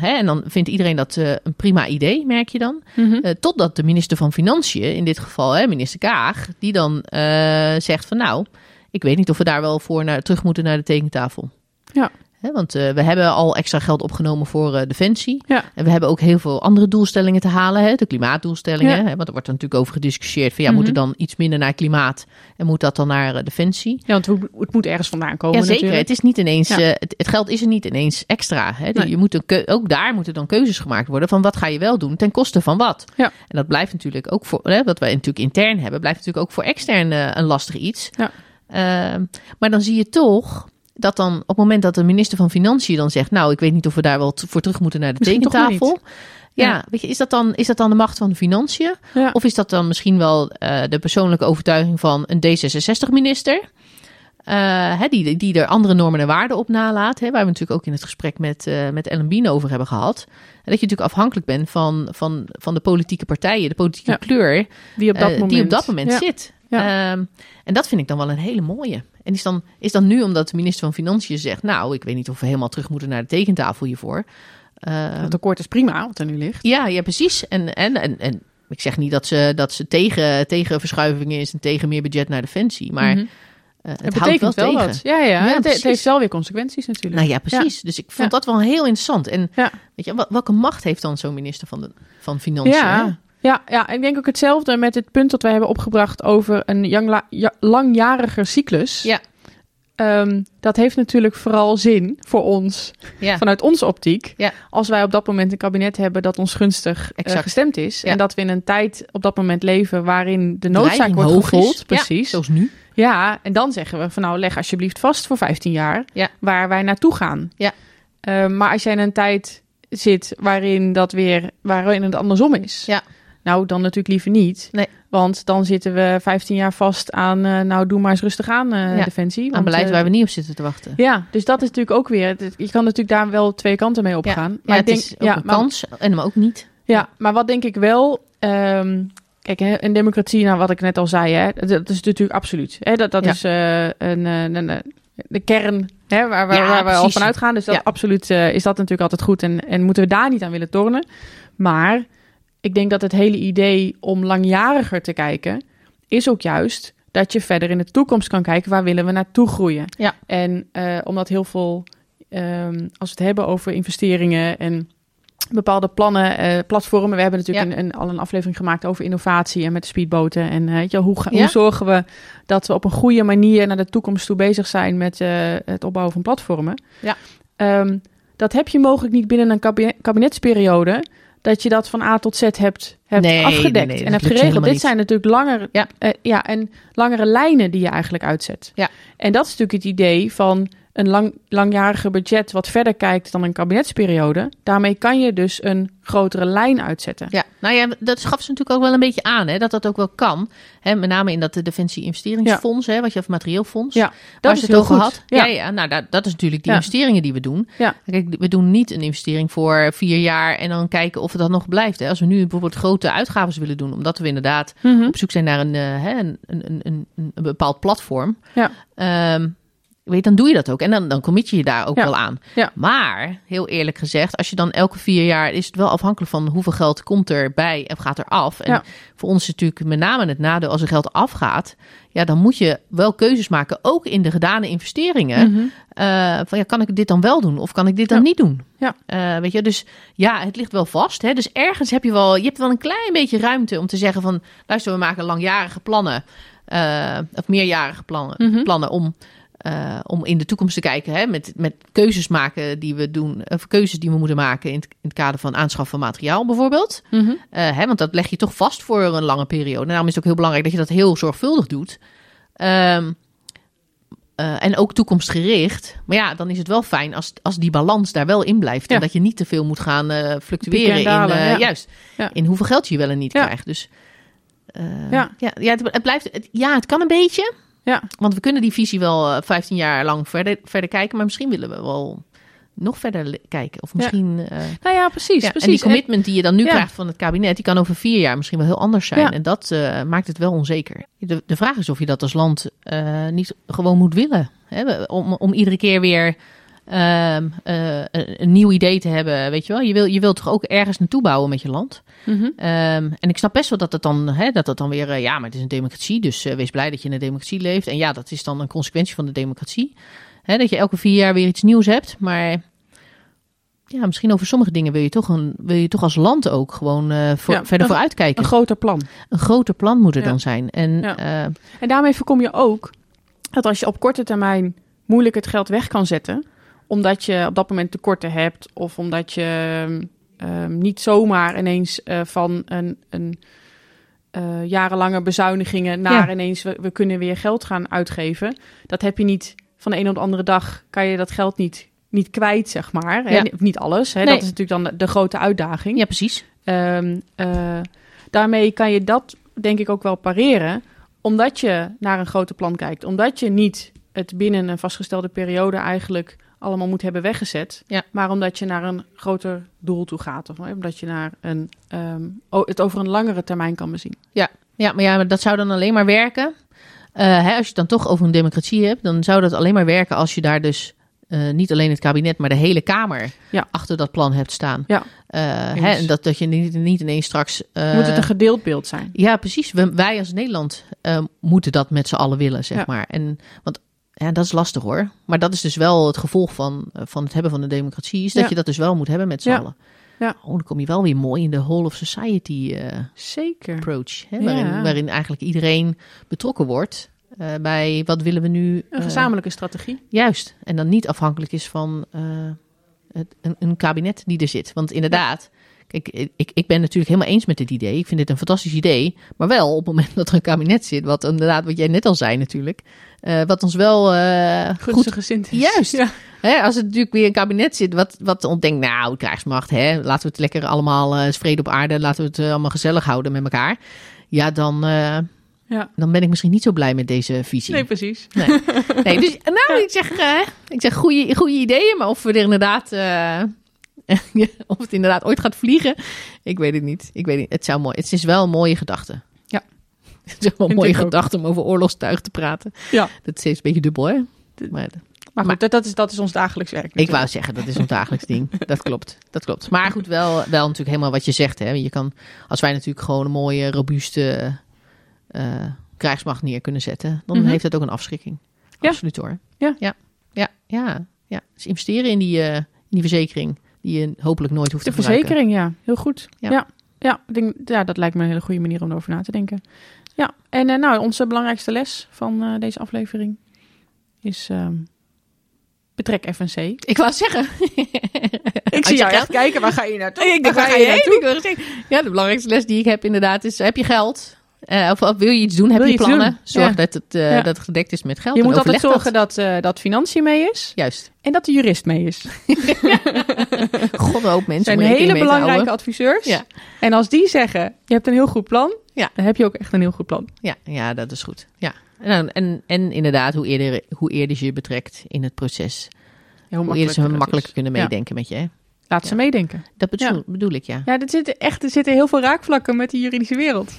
En dan vindt iedereen dat een prima idee, merk je dan. Mm-hmm. Totdat de minister van Financiën, in dit geval minister Kaag... die dan zegt van nou, ik weet niet of we daar wel voor terug moeten naar de tekentafel. Ja. Want we hebben al extra geld opgenomen voor Defensie. Ja. En we hebben ook heel veel andere doelstellingen te halen. Hè? De klimaatdoelstellingen. Ja. Hè? Want er wordt er natuurlijk over gediscussieerd. Van, moet er dan iets minder naar klimaat? En moet dat dan naar Defensie? Ja, want het moet ergens vandaan komen. Ja, zeker. Het is niet ineens, het geld is er niet ineens extra. Hè? Dus je moet ook daar moeten dan keuzes gemaakt worden. Van wat ga je wel doen? Ten koste van wat? Ja. En dat blijft natuurlijk ook voor... Wat wij natuurlijk intern hebben... blijft natuurlijk ook voor extern een lastig iets. Ja. Maar dan zie je toch... dat dan op het moment dat de minister van Financiën dan zegt... nou, ik weet niet of we daar wel voor terug moeten naar de tekentafel. Ja, weet je, is dat dan de macht van de Financiën? Ja. Of is dat dan misschien wel de persoonlijke overtuiging van een D66-minister? Die er andere normen en waarden op nalaat. Waar we natuurlijk ook in het gesprek met Ellen Bien over hebben gehad. En dat je natuurlijk afhankelijk bent van de politieke partijen, de politieke kleur die op dat moment zit. Ja. En dat vind ik dan wel een hele mooie. En is dan nu omdat de minister van Financiën zegt... nou, ik weet niet of we helemaal terug moeten naar de tekentafel hiervoor. Het akkoord is prima, wat er nu ligt. Ja, precies. En ik zeg niet dat ze tegen verschuivingen is... en tegen meer budget naar Defensie. Maar het betekent houdt wel wat. Ja, het heeft wel weer consequenties natuurlijk. Nou ja, precies. Ja. Dus ik vond dat wel heel interessant. En weet je, welke macht heeft dan zo'n minister van Financiën? Ja, ik denk ook hetzelfde met het punt dat wij hebben opgebracht over een langjariger cyclus. Ja. Dat heeft natuurlijk vooral zin voor ons, vanuit onze optiek. Ja. Als wij op dat moment een kabinet hebben dat ons gunstig gestemd is. Ja. En dat we in een tijd op dat moment leven waarin de noodzaak wordt gevoeld. Precies. Ja, zoals nu. Ja, en dan zeggen we van nou leg alsjeblieft vast voor 15 jaar waar wij naartoe gaan. Ja. Maar als jij in een tijd zit waarin het andersom is. Ja. Nou, dan natuurlijk liever niet. Nee. Want dan zitten we 15 jaar vast aan... doe maar eens rustig aan, Defensie. Want, aan beleid waar we niet op zitten te wachten. Ja, dus dat is natuurlijk ook weer... Je kan natuurlijk daar wel twee kanten mee opgaan. Ja, maar ik denk, is ook een kans, maar ook niet. Ja, maar wat denk ik wel... Kijk, een democratie, nou wat ik net al zei... dat is natuurlijk absoluut. Dat is de kern... Waar we al van uitgaan. Dus dat absoluut is dat natuurlijk altijd goed. En moeten we daar niet aan willen tornen. Maar... Ik denk dat het hele idee om langjariger te kijken... is ook juist dat je verder in de toekomst kan kijken... waar willen we naartoe groeien. Ja. En omdat heel veel... als we het hebben over investeringen en bepaalde plannen, platformen... We hebben natuurlijk al een aflevering gemaakt over innovatie... en met de speedboten. En hoe zorgen we dat we op een goede manier... naar de toekomst toe bezig zijn met het opbouwen van platformen. Ja. Dat heb je mogelijk niet binnen een kabinetsperiode... dat je dat van A tot Z hebt afgedekt en hebt geregeld. Dit zijn natuurlijk langere lijnen die je eigenlijk uitzet. Ja. En dat is natuurlijk het idee van een langjariger budget... wat verder kijkt dan een kabinetsperiode. Daarmee kan je dus een grotere lijn uitzetten. Ja, nou ja, dat gaf ze natuurlijk ook wel een beetje aan... dat ook wel kan. Hè, met name in dat de Defensie Investeringsfonds... Hè, wat je of Materieelfonds. Ja, dat is het heel goed. Had. Ja, nou, dat is natuurlijk die investeringen die we doen. Ja. Kijk, we doen niet een investering voor 4 jaar... en dan kijken of het dat nog blijft. Hè. Als we nu bijvoorbeeld grote uitgaves willen doen... omdat we inderdaad op zoek zijn naar een bepaald platform... Ja. Dan doe je dat ook. En dan commit je daar ook wel aan. Ja. Maar, heel eerlijk gezegd, als je dan elke 4 jaar... is het wel afhankelijk van hoeveel geld komt erbij en gaat er af. En voor ons is het natuurlijk met name het nadeel... als er geld afgaat, dan moet je wel keuzes maken... ook in de gedane investeringen. Kan ik dit dan wel doen? Of kan ik dit dan niet doen? Ja. Weet je, dus het ligt wel vast. Hè? Dus ergens heb je hebt wel een klein beetje ruimte... om te zeggen van, luister, we maken langjarige plannen... of meerjarige plannen om... om in de toekomst te kijken, hè, met keuzes maken die we doen, of keuzes die we moeten maken in het kader van aanschaf van materiaal bijvoorbeeld. Hè, want dat leg je toch vast voor een lange periode. En daarom is het ook heel belangrijk dat je dat heel zorgvuldig doet. En ook toekomstgericht. Maar dan is het wel fijn als die balans daar wel in blijft. En dat je niet te veel moet gaan fluctueren in hoeveel geld je wel en niet krijgt. Dus het blijft. Het kan een beetje. Ja. Want we kunnen die visie wel 15 jaar lang verder kijken. Maar misschien willen we wel nog verder kijken. Of misschien... precies. Ja, precies. En die commitment die je dan nu krijgt van het kabinet... die kan over 4 jaar misschien wel heel anders zijn. Ja. En dat maakt het wel onzeker. De vraag is of je dat als land niet gewoon moet willen. Hè? Om iedere keer weer een nieuw idee te hebben. Weet je wel? Je wilt toch ook ergens naartoe bouwen met je land? En ik snap best wel dat dat dan weer... maar het is een democratie, dus wees blij dat je in een democratie leeft. En dat is dan een consequentie van de democratie. Hè, dat je elke 4 jaar weer iets nieuws hebt. Maar misschien over sommige dingen wil je toch als land ook gewoon verder vooruit kijken. Een groter plan. Een groter plan moet er dan zijn. En daarmee voorkom je ook dat als je op korte termijn moeilijk het geld weg kan zetten... omdat je op dat moment tekorten hebt of omdat je... niet zomaar ineens van een jarenlange bezuinigingen naar ineens... We kunnen weer geld gaan uitgeven. Dat heb je niet van de een op de andere dag. Kan je dat geld niet kwijt, zeg maar. Ja. Niet alles. Hè? Nee. Dat is natuurlijk dan de grote uitdaging. Ja, precies. Daarmee kan je dat denk ik ook wel pareren. Omdat je naar een groter plan kijkt. Omdat je niet het binnen een vastgestelde periode eigenlijk allemaal moet hebben weggezet. Ja. Maar omdat je naar een groter doel toe gaat. Of omdat je naar het over een langere termijn kan bezien. Ja, maar dat zou dan alleen maar werken. Als je het dan toch over een democratie hebt, dan zou dat alleen maar werken als je daar dus niet alleen het kabinet, maar de hele Kamer achter dat plan hebt staan. Ja. En dat je niet ineens straks... Moet het een gedeeld beeld zijn? Ja, precies. Wij als Nederland moeten dat met z'n allen willen, zeg maar. Want dat is lastig hoor. Maar dat is dus wel het gevolg van het hebben van de democratie, is dat je dat dus wel moet hebben met z'n allen. Ja. Oh, dan kom je wel weer mooi in de whole of society approach. Hè, waarin eigenlijk iedereen betrokken wordt bij wat willen we nu. Een gezamenlijke strategie. Juist. En dan niet afhankelijk is van een kabinet die er zit. Want inderdaad, kijk, ik ben natuurlijk helemaal eens met dit idee. Ik vind dit een fantastisch idee. Maar wel op het moment dat er een kabinet zit, wat inderdaad, wat jij net al zei natuurlijk. Wat ons wel goed gezind is. Juist. Ja. Hè, als het natuurlijk weer een kabinet zit wat ontdenkt, nou, krijgsmacht, hè, laten we het lekker allemaal, vrede op aarde, laten we het allemaal gezellig houden met elkaar. Ja, dan ben ik misschien niet zo blij met deze visie. Nee, precies. Nee, dus ik zeg goede ideeën, maar of we er inderdaad... of het inderdaad ooit gaat vliegen, ik weet het niet. Het is wel een mooie gedachte. Ja. Het is wel een mooie gedachte om over oorlogstuig te praten. Ja. Dat is steeds een beetje dubbel, hè? Maar goed, dat is ons dagelijks werk. Natuurlijk. Ik wou zeggen, dat is ons dagelijks ding. Dat klopt. Maar goed, wel natuurlijk helemaal wat je zegt. Hè? Je kan, als wij natuurlijk gewoon een mooie, robuuste krijgsmacht neer kunnen zetten, dan heeft dat ook een afschrikking. Ja. Absoluut hoor. Ja. Dus investeren in die verzekering. Die je hopelijk nooit hoeft te gebruiken. De verzekering, ja. Heel goed. Ja, dat lijkt me een hele goede manier om erover na te denken. Ja, en onze belangrijkste les van deze aflevering is... betrek FNC. Ik wou zeggen. Ik zie jou echt kijken, waar ga je naartoe? Ik dacht, waar ga je naartoe? Ja, de belangrijkste les die ik heb inderdaad is... Heb je geld? Of wil je iets doen? Heb je plannen? Zorg dat het gedekt is met geld. Je moet altijd zorgen dat financiën mee is. Juist. En dat de jurist mee is. God, een hoop mensen. Zijn hele belangrijke adviseurs. Ja. En als die zeggen, je hebt een heel goed plan. Ja. Dan heb je ook echt een heel goed plan. Ja, dat is goed. Ja. En inderdaad, hoe eerder je betrekt in het proces. Ja, hoe eerder ze makkelijker kunnen meedenken met je. Hè? Laat ze meedenken. Dat bedoel ik, ja. Ja, er zitten heel veel raakvlakken met de juridische wereld.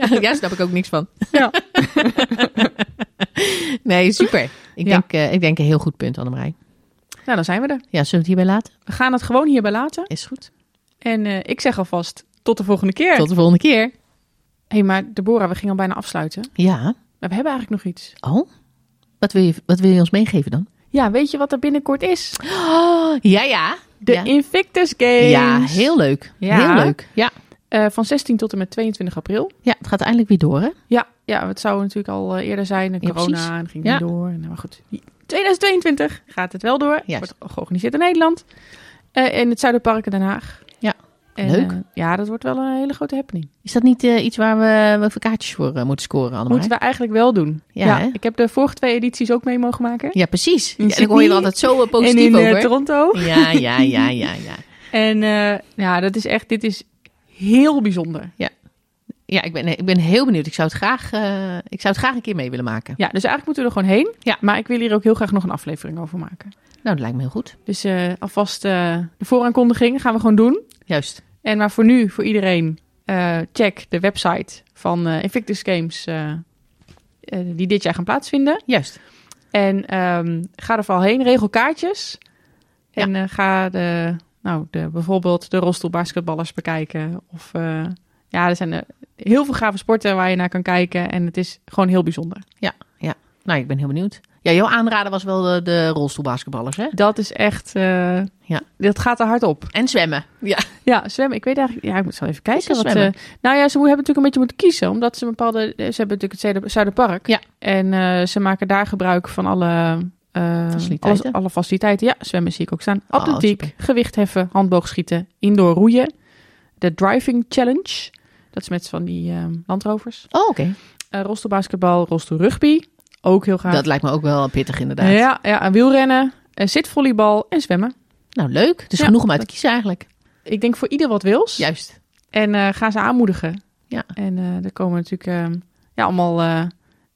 Ja, daar snap ik ook niks van. Ja. Nee, super. Ik denk een heel goed punt, Annemarie. Nou, dan zijn we er. Ja, zullen we het hierbij laten? We gaan het gewoon hierbij laten. Is goed. En ik zeg alvast, tot de volgende keer. Tot de volgende keer. Hé, maar Deborah, we gingen al bijna afsluiten. Ja. Maar we hebben eigenlijk nog iets. Oh? Wat wil je ons meegeven dan? Ja, weet je wat er binnenkort is? Oh, ja. De Invictus Games. Ja, heel leuk. Ja. Heel leuk. Ja. Van 16 tot en met 22 april. Ja, het gaat eindelijk weer door, hè? Ja, het zou natuurlijk al eerder zijn. Corona, en ging niet door. Maar goed, 2022 gaat het wel door. Juist. Het wordt georganiseerd in Nederland. In het Zuiderpark in Den Haag. Ja, en, leuk. Ja, dat wordt wel een hele grote happening. Is dat niet iets waar we voor kaartjes voor moeten scoren, Annemarie? Moeten we eigenlijk wel doen. Ja. Ik heb de vorige 2 edities ook mee mogen maken. Ja, precies. Ja, ik hoor je er altijd zo positief over. En in Toronto. Ja. En dat is echt... Dit is heel bijzonder. Ja. Ja, ik ben heel benieuwd. Ik zou het graag een keer mee willen maken. Ja, dus eigenlijk moeten we er gewoon heen. Ja. Maar ik wil hier ook heel graag nog een aflevering over maken. Nou, dat lijkt me heel goed. Dus alvast de vooraankondiging gaan we gewoon doen. Juist. En maar voor nu, voor iedereen, check de website van Invictus Games die dit jaar gaan plaatsvinden. Juist. En ga er vooral heen, regel kaartjes. Ja. En ga bijvoorbeeld de rolstoelbasketballers bekijken. Of... er zijn heel veel gave sporten waar je naar kan kijken. En het is gewoon heel bijzonder. Ja. Nou, ik ben heel benieuwd. Ja, jouw aanrader was wel de rolstoelbasketballers, hè? Dat is echt... Dat gaat er hard op. En zwemmen. Ja, zwemmen. Ik weet eigenlijk... Ja, ik moet zo even kijken. Wat, ze hebben natuurlijk een beetje moeten kiezen. Omdat ze ze hebben natuurlijk het Zuiderpark. Ja. En ze maken daar gebruik van alle... faciliteiten. Alle faciliteiten. Ja, zwemmen zie ik ook staan. Atletiek, gewichtheffen, handboogschieten, indoor roeien. De driving challenge. Dat is met van die landrovers. Oh, oké. Rolstoelbasketbal, rolstoelrugby. Ook heel gaaf. Dat lijkt me ook wel pittig inderdaad. Ja, wielrennen, zitvolleybal en zwemmen. Nou, leuk. Dus genoeg om uit te kiezen eigenlijk. Ik denk voor ieder wat wils. Juist. En ga ze aanmoedigen. Ja. En er komen natuurlijk allemaal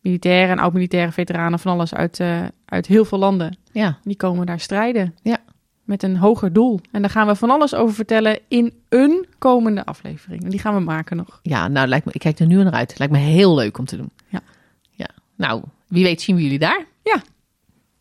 militairen en oud-militaire veteranen van alles uit heel veel landen. Ja. Die komen daar strijden. Ja. Met een hoger doel. En daar gaan we van alles over vertellen in een komende aflevering. En die gaan we maken nog. Ja, nou, lijkt me, ik kijk er nu naar uit. Lijkt me heel leuk om te doen. Ja. Ja. Nou, wie weet zien we jullie daar. Ja.